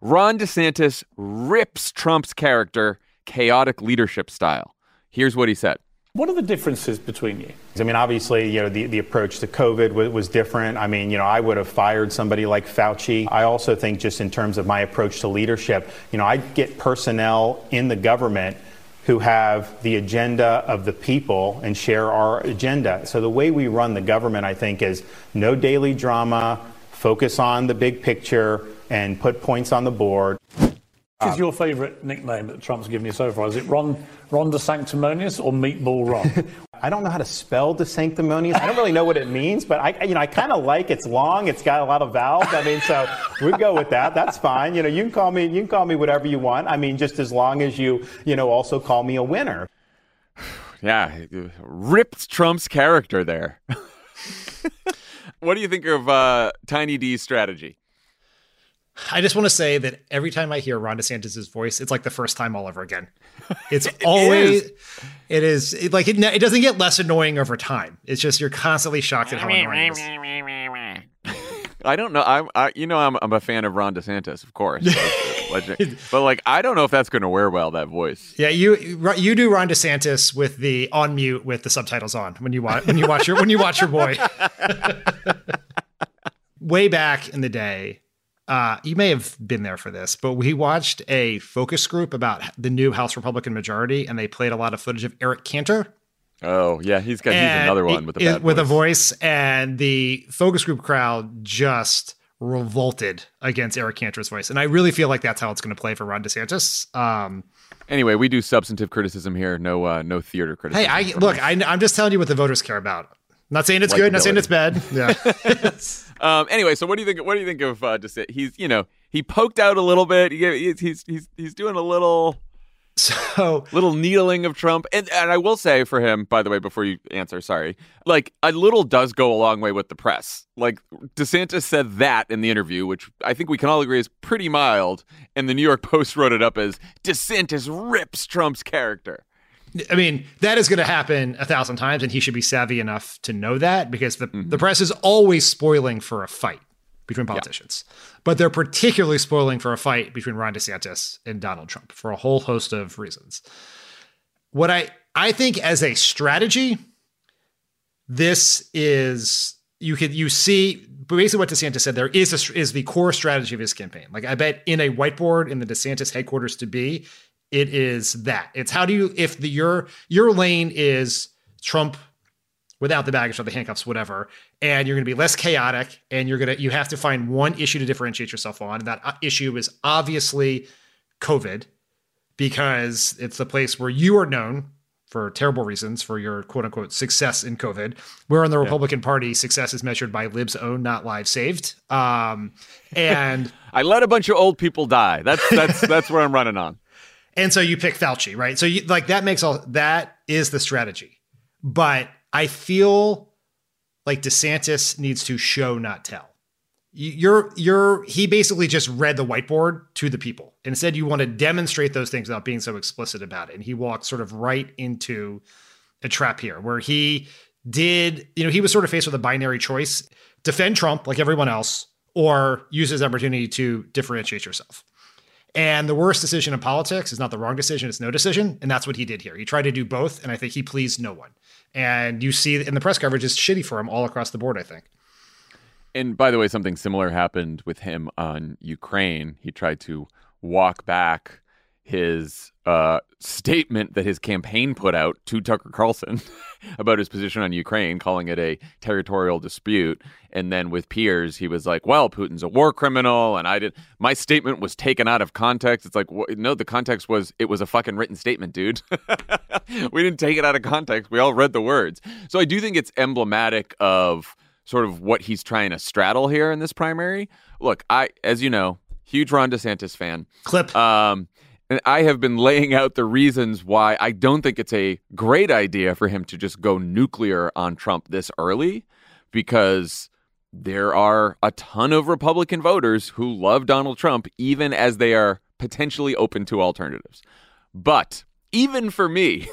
Ron DeSantis rips Trump's character, chaotic leadership style. Here's what he said. What are the differences between you? I mean, obviously, you know, the approach to COVID was different. I mean, you know, I would have fired somebody like Fauci. I also think just in terms of my approach to leadership, you know, I get personnel in the government who have the agenda of the people and share our agenda. So the way we run the government, I think, is no daily drama, focus on the big picture and put points on the board. What is your favorite nickname that Trump's given you so far? Is it Ron DeSanctimonious or Meatball Ron? I don't know how to spell DeSanctimonious. I don't really know what it means, but I kind of like it's long. It's got a lot of vowels. I mean, so we go with that. That's fine. You know, you can call me whatever you want. I mean, just as long as you also call me a winner. Yeah, ripped Trump's character there. What do you think of Tiny D's strategy? I just want to say that every time I hear Ron DeSantis' voice, it's like the first time all over again. It's always, it doesn't get less annoying over time. It's just you're constantly shocked at how annoying it is. I don't know. I'm a fan of Ron DeSantis, of course. But like, I don't know if that's going to wear well, that voice. Yeah, you do Ron DeSantis with the on mute with the subtitles on when you watch your boy. Way back in the day. You may have been there for this, but we watched a focus group about the new House Republican majority, and they played a lot of footage of Eric Cantor. Oh, yeah. He's another one with a bad voice. With a voice, and the focus group crowd just revolted against Eric Cantor's voice. And I really feel like that's how it's going to play for Ron DeSantis. Anyway, we do substantive criticism here. No theater criticism. Hey, I'm just telling you what the voters care about. Not saying it's good, not saying it's bad. Yeah. Anyway, so what do you think of DeSantis? He's, you know, he poked out a little bit. He's doing a little needling of Trump. And I will say for him, by the way, before you answer, sorry, like a little does go a long way with the press. Like DeSantis said that in the interview, which I think we can all agree is pretty mild. And the New York Post wrote it up as DeSantis rips Trump's character. I mean, that is going to happen 1,000 times, and he should be savvy enough to know that because the press is always spoiling for a fight between politicians. Yeah. But they're particularly spoiling for a fight between Ron DeSantis and Donald Trump for a whole host of reasons. What I think as a strategy, this is you see basically what DeSantis said there is the core strategy of his campaign. Like I bet in a whiteboard in the DeSantis headquarters to be, it is that. It's how do you, if your lane is Trump without the baggage or the handcuffs, whatever, and you're going to be less chaotic and you have to find one issue to differentiate yourself on. And that issue is obviously COVID because it's the place where you are known for terrible reasons for your quote unquote success in COVID, where in the Republican Party, success is measured by libs owned, not lives saved. And I let a bunch of old people die. That's where I'm running on. And so you pick Fauci, right? So you, like that makes all that is the strategy. But I feel like DeSantis needs to show, not tell. He basically just read the whiteboard to the people. Instead, you want to demonstrate those things without being so explicit about it. And he walked sort of right into a trap here where he did, you know, he was sort of faced with a binary choice, defend Trump like everyone else, or use his opportunity to differentiate yourself. And the worst decision in politics is not the wrong decision, it's no decision. And that's what he did here. He tried to do both, and I think he pleased no one. And you see in the press coverage, it's shitty for him all across the board, I think. And by the way, something similar happened with him on Ukraine. He tried to walk back his statement that his campaign put out to Tucker Carlson about his position on Ukraine, calling it a territorial dispute. And then with Piers, he was like, well, Putin's a war criminal. And my statement was taken out of context. It's like, no, the context was it was a fucking written statement, dude. We didn't take it out of context. We all read the words. So I do think it's emblematic of sort of what he's trying to straddle here in this primary. Look, as you know, Huge Ron DeSantis fan. Clip. And I have been laying out the reasons why I don't think it's a great idea for him to just go nuclear on Trump this early, because there are a ton of Republican voters who love Donald Trump, even as they are potentially open to alternatives. But even for me,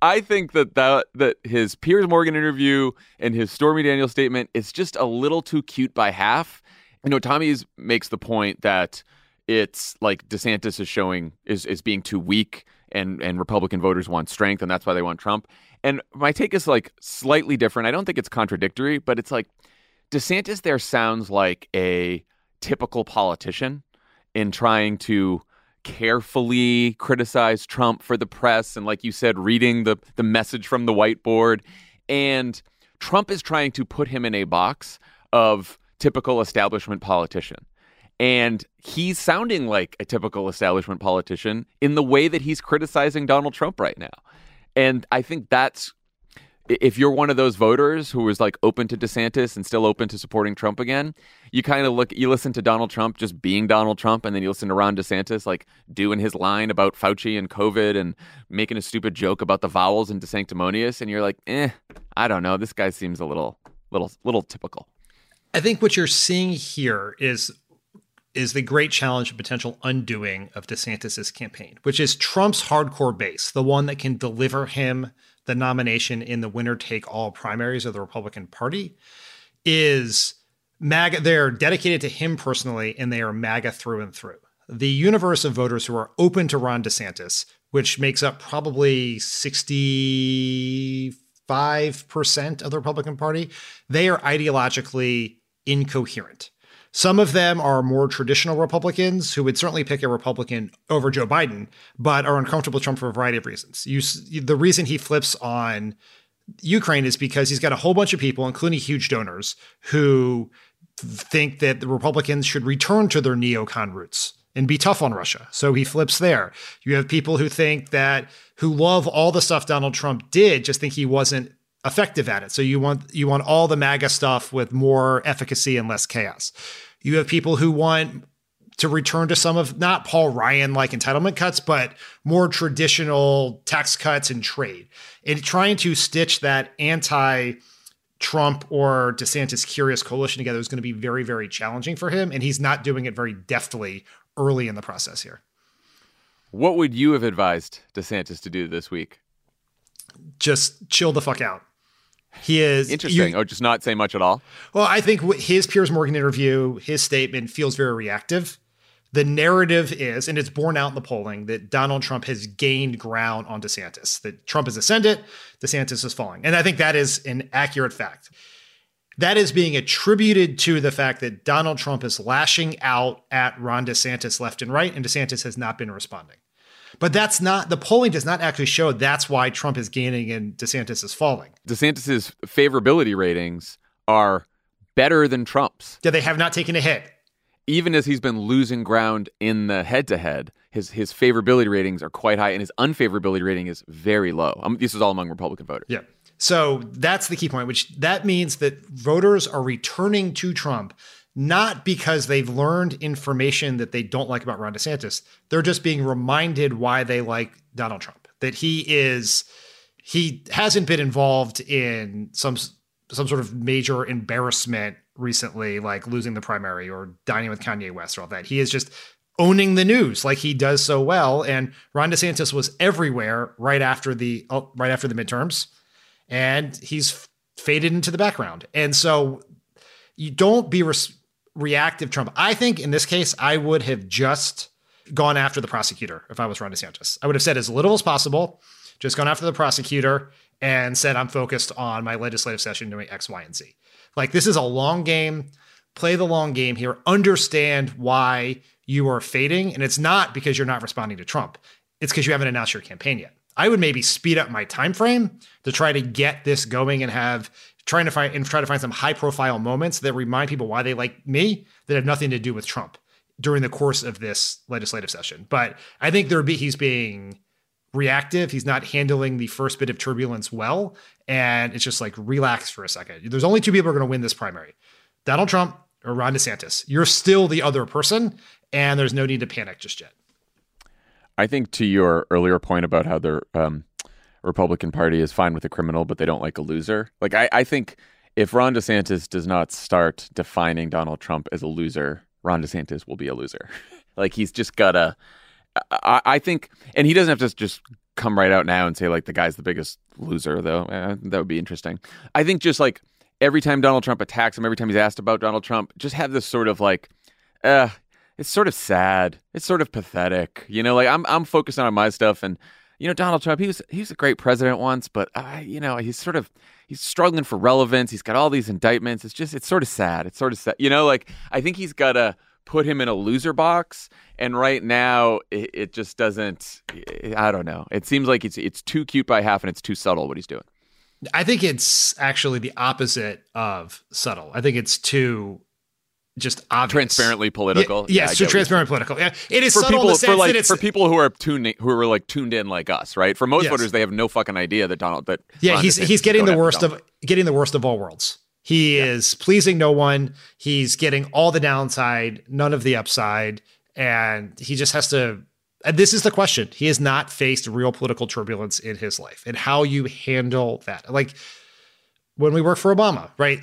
I think that his Piers Morgan interview and his Stormy Daniels statement is just a little too cute by half. You know, Tommy makes the point that it's like DeSantis is showing is being too weak, and Republican voters want strength, and that's why they want Trump. And my take is like slightly different. I don't think it's contradictory, but it's like DeSantis there sounds like a typical politician in trying to carefully criticize Trump for the press. And like you said, reading the message from the whiteboard. And Trump is trying to put him in a box of typical establishment politician. And he's sounding like a typical establishment politician in the way that he's criticizing Donald Trump right now. And I think that's, if you're one of those voters who was like open to DeSantis and still open to supporting Trump again, you kind of you listen to Donald Trump just being Donald Trump, and then you listen to Ron DeSantis like doing his line about Fauci and COVID and making a stupid joke about the vowels and de sanctimonious, and you're like, I don't know. This guy seems a little typical. I think what you're seeing here is the great challenge and potential undoing of DeSantis' campaign, which is Trump's hardcore base, the one that can deliver him the nomination in the winner-take-all primaries of the Republican Party, is MAGA. They're dedicated to him personally, and they are MAGA through and through. The universe of voters who are open to Ron DeSantis, which makes up probably 65% of the Republican Party, they are ideologically incoherent. Some of them are more traditional Republicans who would certainly pick a Republican over Joe Biden, but are uncomfortable with Trump for a variety of reasons. The reason he flips on Ukraine is because he's got a whole bunch of people, including huge donors, who think that the Republicans should return to their neocon roots and be tough on Russia. So he flips there. You have people who think that, who love all the stuff Donald Trump did, just think he wasn't effective at it. So you want all the MAGA stuff with more efficacy and less chaos. You have people who want to return to some of, not Paul Ryan-like entitlement cuts, but more traditional tax cuts and trade. And trying to stitch that anti-Trump or DeSantis curious coalition together is going to be very, very challenging for him. And he's not doing it very deftly early in the process here. What would you have advised DeSantis to do this week? Just chill the fuck out. He is interesting. Just not say much at all. Well, I think his Piers Morgan interview, his statement feels very reactive. The narrative is, and it's borne out in the polling, that Donald Trump has gained ground on DeSantis, that Trump is ascendant, DeSantis is falling. And I think that is an accurate fact. That is being attributed to the fact that Donald Trump is lashing out at Ron DeSantis left and right, and DeSantis has not been responding. But that's not, the polling does not actually show that's why Trump is gaining and DeSantis is falling. DeSantis's favorability ratings are better than Trump's. Yeah, they have not taken a hit. Even as he's been losing ground in the head-to-head, his favorability ratings are quite high, and his unfavorability rating is very low. This is all among Republican voters. Yeah. So that's the key point, which that means that voters are returning to Trump, not because they've learned information that they don't like about Ron DeSantis. They're just being reminded why they like Donald Trump, that he hasn't been involved in some sort of major embarrassment recently, like losing the primary or dining with Kanye West or all that. He is just owning the news like he does so well. And Ron DeSantis was everywhere right after the midterms, and he's faded into the background. And so you don't be reactive Trump. I think in this case, I would have just gone after the prosecutor if I was Ron DeSantis. I would have said as little as possible, just gone after the prosecutor and said, I'm focused on my legislative session doing X, Y, and Z. Like, this is a long game. Play the long game here. Understand why you are fading. And it's not because you're not responding to Trump. It's because you haven't announced your campaign yet. I would maybe speed up my time frame to try to get this going and try to find some high profile moments that remind people why they like me that have nothing to do with Trump during the course of this legislative session. But I think he's being reactive. He's not handling the first bit of turbulence well. And it's just like, relax for a second. There's only two people who are going to win this primary, Donald Trump or Ron DeSantis. You're still the other person, and there's no need to panic just yet. I think to your earlier point about how the Republican Party is fine with a criminal, but they don't like a loser. Like, I think if Ron DeSantis does not start defining Donald Trump as a loser, Ron DeSantis will be a loser. Like, he's just got to, I think, and he doesn't have to just come right out now and say, like, the guy's the biggest loser, though. That would be interesting. I think just, like, every time Donald Trump attacks him, every time he's asked about Donald Trump, just have this sort of, like, it's sort of sad. It's sort of pathetic. You know, like, I'm focused on my stuff. And, you know, Donald Trump, he was a great president once, but, you know, he's struggling for relevance. He's got all these indictments. It's sort of sad. It's sort of sad. You know, like, I think he's got to put him in a loser box. And right now, it just doesn't, I don't know. It seems like it's too cute by half and it's too subtle what he's doing. I think it's actually the opposite of subtle. I think it's too just obvious. Transparently political. Yes, too transparently political. Yeah, it is for subtle people, in the sense that it's for people who are tuned in like us, right? For most voters, they have no fucking idea that Ron he's getting the worst of all worlds. He is pleasing no one. He's getting all the downside, none of the upside, and he just has to. And this is the question. He has not faced real political turbulence in his life, and how you handle that. Like when we work for Obama, right?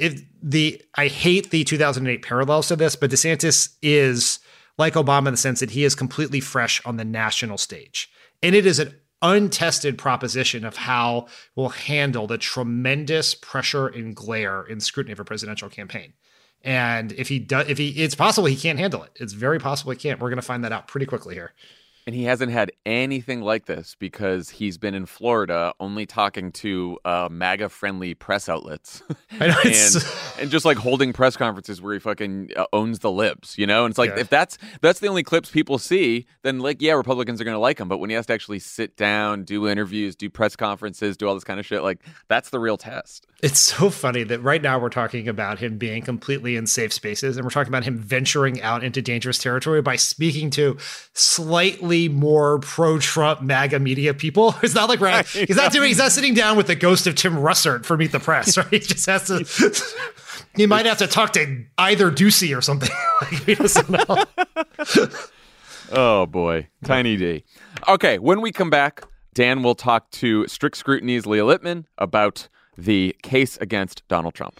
I hate the 2008 parallels to this, but DeSantis is like Obama in the sense that he is completely fresh on the national stage. And it is an untested proposition of how we'll handle the tremendous pressure and glare and scrutiny of a presidential campaign. And it's possible he can't handle it. It's very possible he can't. We're going to find that out pretty quickly here. And he hasn't had anything like this because he's been in Florida only talking to MAGA-friendly press outlets. I know, and just like holding press conferences where he fucking owns the libs, you know? And it's like, if that's the only clips people see, then like, yeah, Republicans are going to like him. But when he has to actually sit down, do interviews, do press conferences, do all this kind of shit, like that's the real test. It's so funny that right now we're talking about him being completely in safe spaces, and we're talking about him venturing out into dangerous territory by speaking to slightly more pro-Trump MAGA media people. It's not like he's not sitting down with the ghost of Tim Russert for Meet the Press, right? He just has to. He might have to talk to either Ducey or something. Like, he doesn't know. Oh boy, Tiny D. Okay, when we come back, Dan will talk to Strict Scrutiny's Leah Litman about the case against Donald Trump.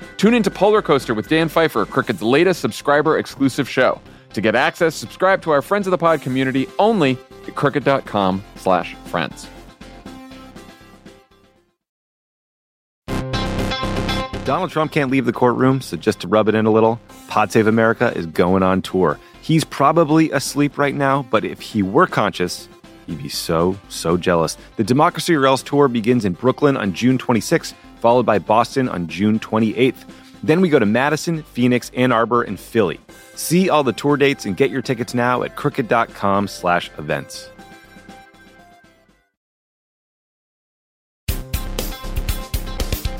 Tune into Polar Coaster with Dan Pfeiffer, Crooked's latest subscriber-exclusive show. To get access, subscribe to our Friends of the Pod community only at crooked.com/friends. Donald Trump can't leave the courtroom, so just to rub it in a little, Pod Save America is going on tour. He's probably asleep right now, but if he were conscious, he'd be so, so jealous. The Democracy or Else tour begins in Brooklyn on June 26th, followed by Boston on June 28th. Then we go to Madison, Phoenix, Ann Arbor, and Philly. See all the tour dates and get your tickets now at crooked.com/events.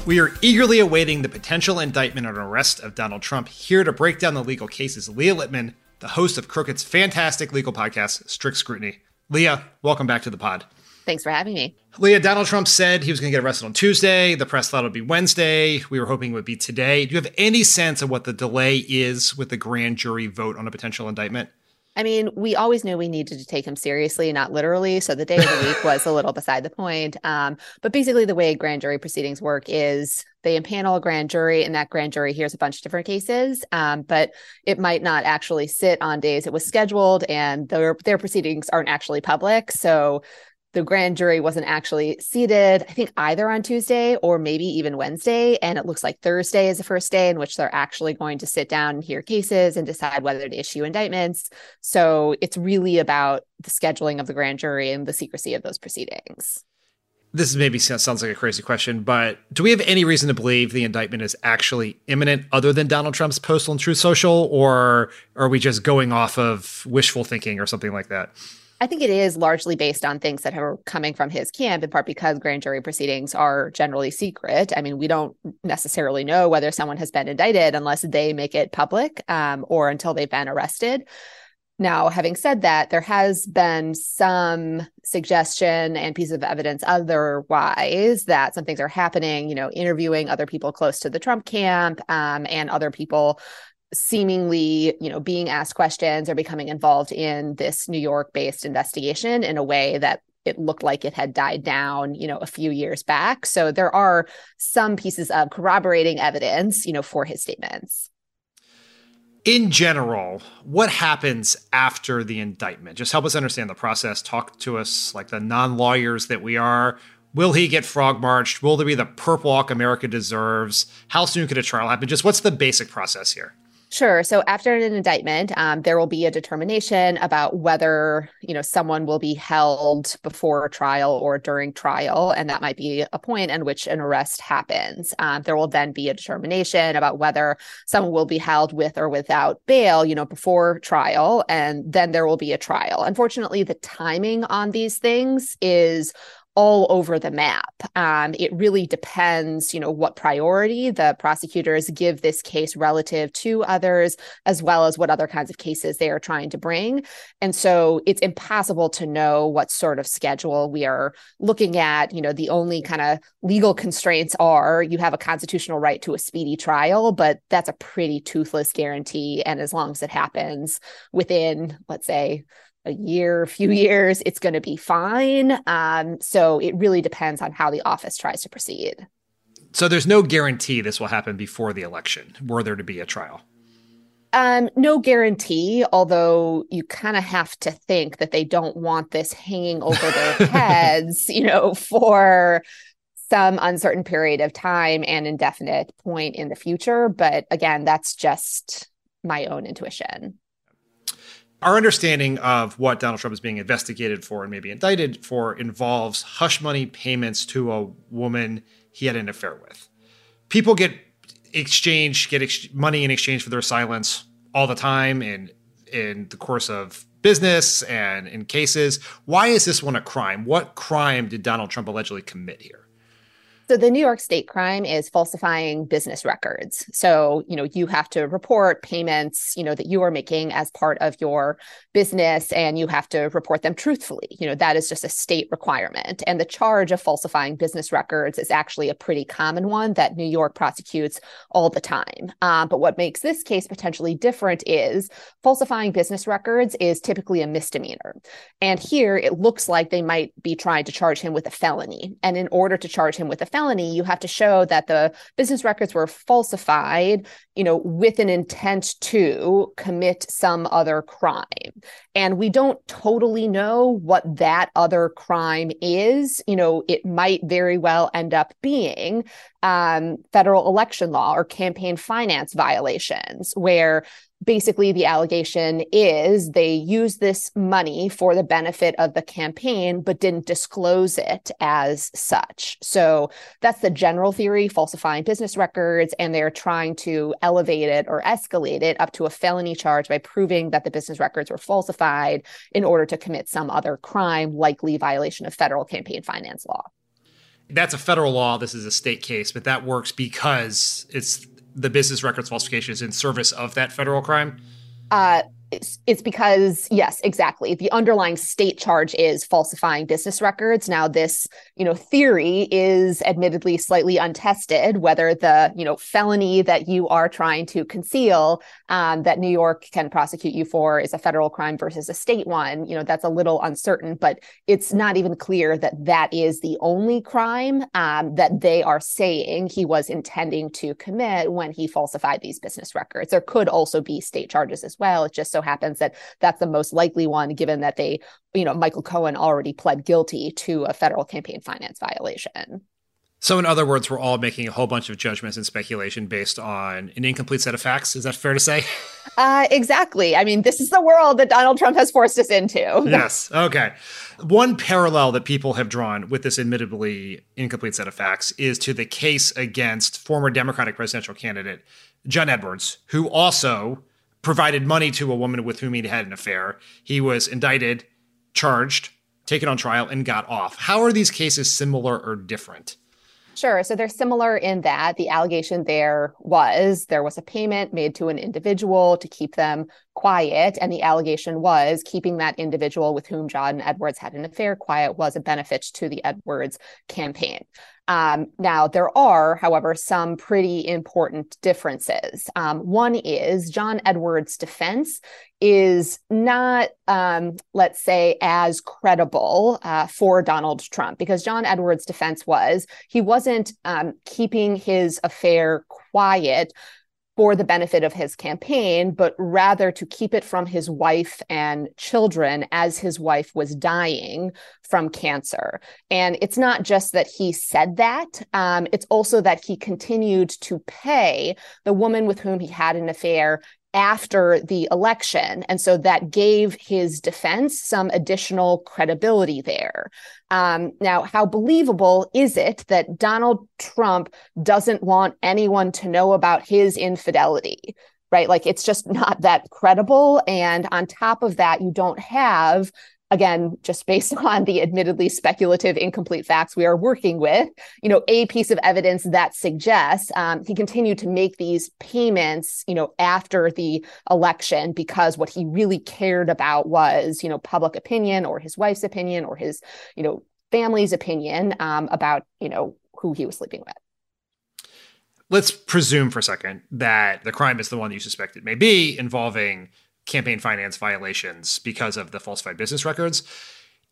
We are eagerly awaiting the potential indictment and arrest of Donald Trump. Here to break down the legal case is Leah Litman, the host of Crooked's fantastic legal podcast, Strict Scrutiny. Leah, welcome back to the pod. Thanks for having me. Leah, Donald Trump said he was going to get arrested on Tuesday. The press thought it would be Wednesday. We were hoping it would be today. Do you have any sense of what the delay is with the grand jury vote on a potential indictment? I mean, we always knew we needed to take him seriously, not literally. So the day of the week was a little beside the point. But basically the way grand jury proceedings work is they impanel a grand jury, and that grand jury hears a bunch of different cases, but it might not actually sit on days it was scheduled, and their proceedings aren't actually public. So the grand jury wasn't actually seated, I think, either on Tuesday or maybe even Wednesday. And it looks like Thursday is the first day in which they're actually going to sit down and hear cases and decide whether to issue indictments. So it's really about the scheduling of the grand jury and the secrecy of those proceedings. This maybe sounds like a crazy question, but do we have any reason to believe the indictment is actually imminent other than Donald Trump's post on Truth Social? Or are we just going off of wishful thinking or something like that? I think it is largely based on things that are coming from his camp, in part because grand jury proceedings are generally secret. I mean, we don't necessarily know whether someone has been indicted unless they make it public, or until they've been arrested. Now, having said that, there has been some suggestion and piece of evidence otherwise that some things are happening, you know, interviewing other people close to the Trump camp, and other people seemingly, you know, being asked questions or becoming involved in this New York-based investigation in a way that it looked like it had died down, you know, a few years back. So there are some pieces of corroborating evidence, you know, for his statements. In general, what happens after the indictment? Just help us understand the process. Talk to us like the non-lawyers that we are. Will he get frog marched? Will there be the perp walk America deserves? How soon could a trial happen? Just what's the basic process here? Sure. So after an indictment, there will be a determination about whether, you know, someone will be held before trial or during trial. And that might be a point in which an arrest happens. There will then be a determination about whether someone will be held with or without bail, you know, before trial. And then there will be a trial. Unfortunately, the timing on these things is all over the map. It really depends, you know, what priority the prosecutors give this case relative to others, as well as what other kinds of cases they are trying to bring. And so it's impossible to know what sort of schedule we are looking at. You know, the only kind of legal constraints are you have a constitutional right to a speedy trial, but that's a pretty toothless guarantee. And as long as it happens within, let's say, a year, a few years, it's going to be fine. So it really depends on how the office tries to proceed. So there's no guarantee this will happen before the election, were there to be a trial? No guarantee, although you kind of have to think that they don't want this hanging over their heads, you know, for some uncertain period of time and indefinite point in the future. But again, that's just my own intuition. Our understanding of what Donald Trump is being investigated for and maybe indicted for involves hush money payments to a woman he had an affair with. People get money in exchange for their silence all the time in the course of business and in cases. Why is this one a crime? What crime did Donald Trump allegedly commit here? So the New York state crime is falsifying business records. So, you know, you have to report payments, you know, that you are making as part of your business, and you have to report them truthfully. You know, that is just a state requirement. And the charge of falsifying business records is actually a pretty common one that New York prosecutes all the time. But what makes this case potentially different is falsifying business records is typically a misdemeanor. And here it looks like they might be trying to charge him with a felony. And in order to charge him with a felony, you have to show that the business records were falsified, you know, with an intent to commit some other crime. And we don't totally know what that other crime is. You know, it might very well end up being federal election law or campaign finance violations, where basically the allegation is they used this money for the benefit of the campaign, but didn't disclose it as such. So that's the general theory, falsifying business records, and they're trying to elevate it or escalate it up to a felony charge by proving that the business records were falsified in order to commit some other crime, likely violation of federal campaign finance law. That's a federal law. This is a state case, but that works because the business records falsification is in service of that federal crime? It's because, yes, exactly. The underlying state charge is falsifying business records. Now, this, theory is admittedly slightly untested, whether the, felony that you are trying to conceal that New York can prosecute you for is a federal crime versus a state one. That's a little uncertain, but it's not even clear that that is the only crime that they are saying he was intending to commit when he falsified these business records. There could also be state charges as well. It just so happens that that's the most likely one, given that they, Michael Cohen already pled guilty to a federal campaign finance violation. So in other words, we're all making a whole bunch of judgments and speculation based on an incomplete set of facts. Is that fair to say? Exactly. I mean, this is the world that Donald Trump has forced us into. Yes. Okay. One parallel that people have drawn with this admittedly incomplete set of facts is to the case against former Democratic presidential candidate John Edwards, who also provided money to a woman with whom he'd had an affair. He was indicted, charged, taken on trial, and got off. How are these cases similar or different? Sure. So they're similar in that the allegation there was a payment made to an individual to keep them quiet. And the allegation was keeping that individual with whom John Edwards had an affair quiet was a benefit to the Edwards campaign. Now, there are, however, some pretty important differences. One is John Edwards' defense is not, let's say, as credible for Donald Trump, because John Edwards' defense was he wasn't keeping his affair quiet for the benefit of his campaign, but rather to keep it from his wife and children as his wife was dying from cancer. And it's not just that he said that, it's also that he continued to pay the woman with whom he had an affair after the election. And so that gave his defense some additional credibility there. Now, how believable is it that Donald Trump doesn't want anyone to know about his infidelity? Right? Like, it's just not that credible. And on top of that, you don't have, again, just based on the admittedly speculative, incomplete facts we are working with, a piece of evidence that suggests he continued to make these payments, after the election, because what he really cared about was, public opinion or his wife's opinion or his, family's opinion about, who he was sleeping with. Let's presume for a second that the crime is the one you suspect it may be, involving campaign finance violations because of the falsified business records.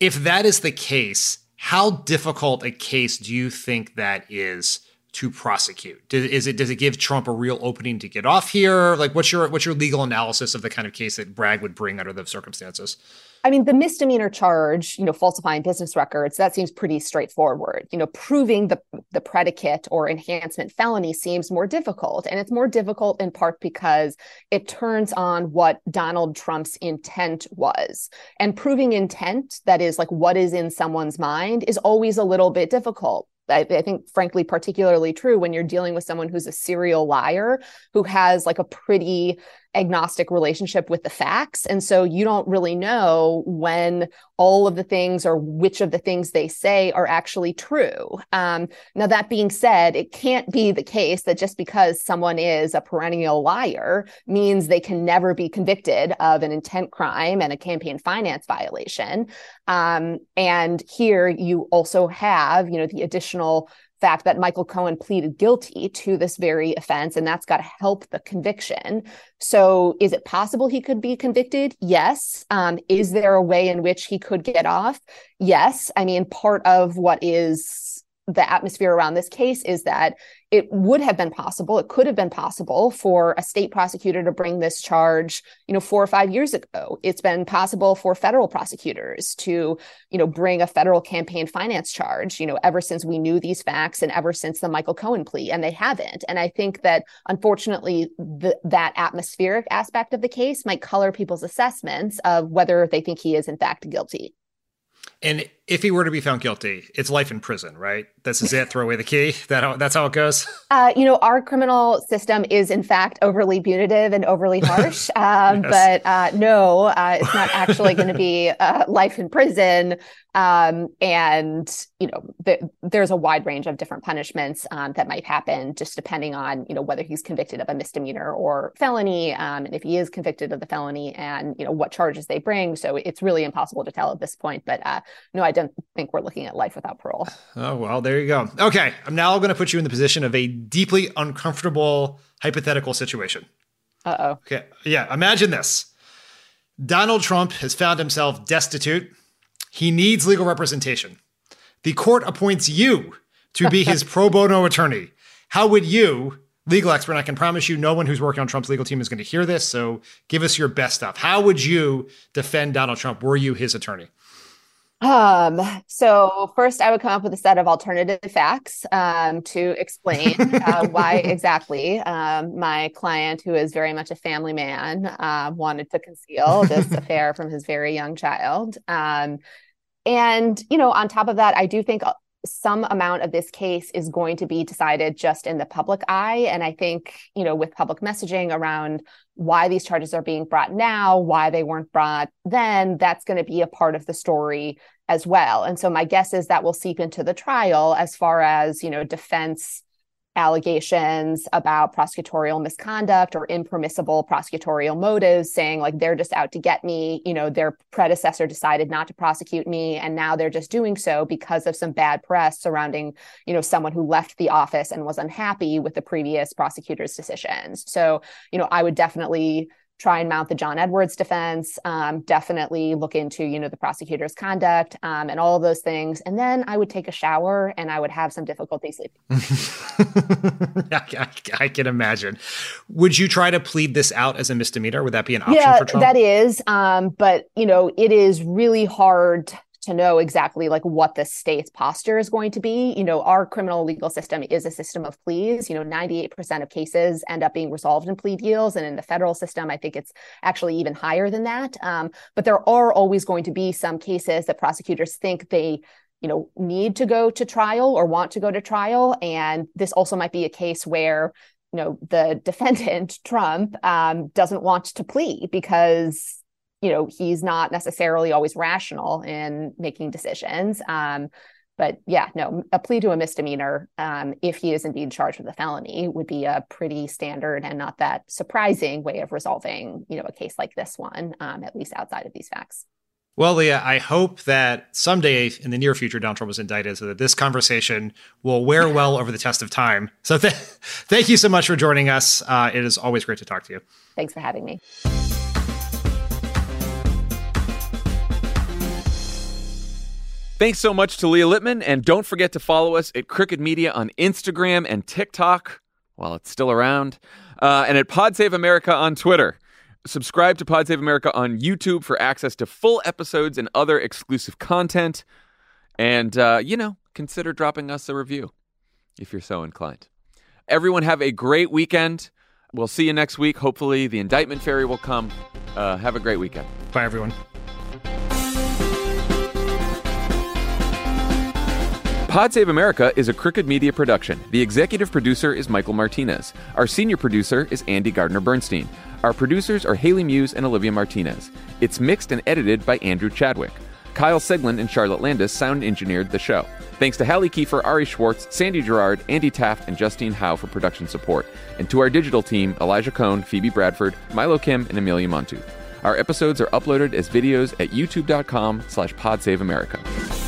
If that is the case, how difficult a case do you think that is to prosecute? Does it give Trump a real opening to get off here? Like, what's your legal analysis of the kind of case that Bragg would bring under those circumstances? I mean, the misdemeanor charge, falsifying business records, that seems pretty straightforward. Proving the predicate or enhancement felony seems more difficult. And it's more difficult in part because it turns on what Donald Trump's intent was. And proving intent, that is like what is in someone's mind, is always a little bit difficult. I think, frankly, particularly true when you're dealing with someone who's a serial liar, who has like a pretty agnostic relationship with the facts. And so you don't really know when all of the things or which of the things they say are actually true. Now, that being said, it can't be the case that just because someone is a perennial liar means they can never be convicted of an intent crime and a campaign finance violation. And here you also have, the additional fact that Michael Cohen pleaded guilty to this very offense, and that's got to help the conviction. So is it possible he could be convicted? Yes. Is there a way in which he could get off? Yes. I mean, part of what is the atmosphere around this case is that it would have been possible, it could have been possible for a state prosecutor to bring this charge, 4 or 5 years ago. It's been possible for federal prosecutors to, bring a federal campaign finance charge, ever since we knew these facts and ever since the Michael Cohen plea, and they haven't. And I think that, unfortunately, that atmospheric aspect of the case might color people's assessments of whether they think he is, in fact, guilty. And If he were to be found guilty, it's life in prison, right? This is it. Throw away the key. That's how it goes. Our criminal system is, in fact, overly punitive and overly harsh. Yes. But it's not actually going to be life in prison. There's a wide range of different punishments that might happen, just depending on, whether he's convicted of a misdemeanor or felony. And if he is convicted of the felony and, what charges they bring. So it's really impossible to tell at this point. But I don't think we're looking at life without parole. Oh, well, there you go. Okay. I'm now going to put you in the position of a deeply uncomfortable hypothetical situation. Uh-oh. Okay. Yeah. Imagine this. Donald Trump has found himself destitute. He needs legal representation. The court appoints you to be his pro bono attorney. How would you, legal expert, and I can promise you no one who's working on Trump's legal team is going to hear this, so give us your best stuff. How would you defend Donald Trump? Were you his attorney? So first I would come up with a set of alternative facts, to explain, why exactly, my client, who is very much a family man, wanted to conceal this affair from his very young child. On top of that, I do think some amount of this case is going to be decided just in the public eye. And I think, with public messaging around why these charges are being brought now, why they weren't brought then, that's going to be a part of the story as well. And so my guess is that will seep into the trial as far as, defense allegations about prosecutorial misconduct or impermissible prosecutorial motives, saying like, they're just out to get me, their predecessor decided not to prosecute me, and now they're just doing so because of some bad press surrounding, someone who left the office and was unhappy with the previous prosecutor's decisions. So, I would definitely try and mount the John Edwards defense, definitely look into, the prosecutor's conduct and all of those things. And then I would take a shower and I would have some difficulty sleeping. I can imagine. Would you try to plead this out as a misdemeanor? Would that be an option for Trump? Yeah, that is. But it is really hard to know exactly like what the state's posture is going to be. Our criminal legal system is a system of pleas. 98% of cases end up being resolved in plea deals. And in the federal system, I think it's actually even higher than that. But there are always going to be some cases that prosecutors think they need to go to trial or want to go to trial. And this also might be a case where the defendant, Trump, doesn't want to plead because he's not necessarily always rational in making decisions. A plea to a misdemeanor, if he is indeed charged with a felony, would be a pretty standard and not that surprising way of resolving, a case like this one, at least outside of these facts. Well, Leah, I hope that someday in the near future, Donald Trump was indicted so that this conversation will wear well over the test of time. So thank you so much for joining us. It is always great to talk to you. Thanks for having me. Thanks so much to Leah Litman, and don't forget to follow us at Crooked Media on Instagram and TikTok while it's still around, and at Pod Save America on Twitter. Subscribe to Pod Save America on YouTube for access to full episodes and other exclusive content, and, consider dropping us a review if you're so inclined. Everyone have a great weekend. We'll see you next week. Hopefully the indictment fairy will come. Have a great weekend. Bye, everyone. Pod Save America is a Crooked Media production. The executive producer is Michael Martinez. Our senior producer is Andy Gardner-Bernstein. Our producers are Haley Muse and Olivia Martinez. It's mixed and edited by Andrew Chadwick. Kyle Seglin and Charlotte Landis sound engineered the show. Thanks to Hallie Kiefer, Ari Schwartz, Sandy Gerard, Andy Taft, and Justine Howe for production support. And to our digital team, Elijah Cohn, Phoebe Bradford, Milo Kim, and Amelia Montu. Our episodes are uploaded as videos at youtube.com/podsaveamerica.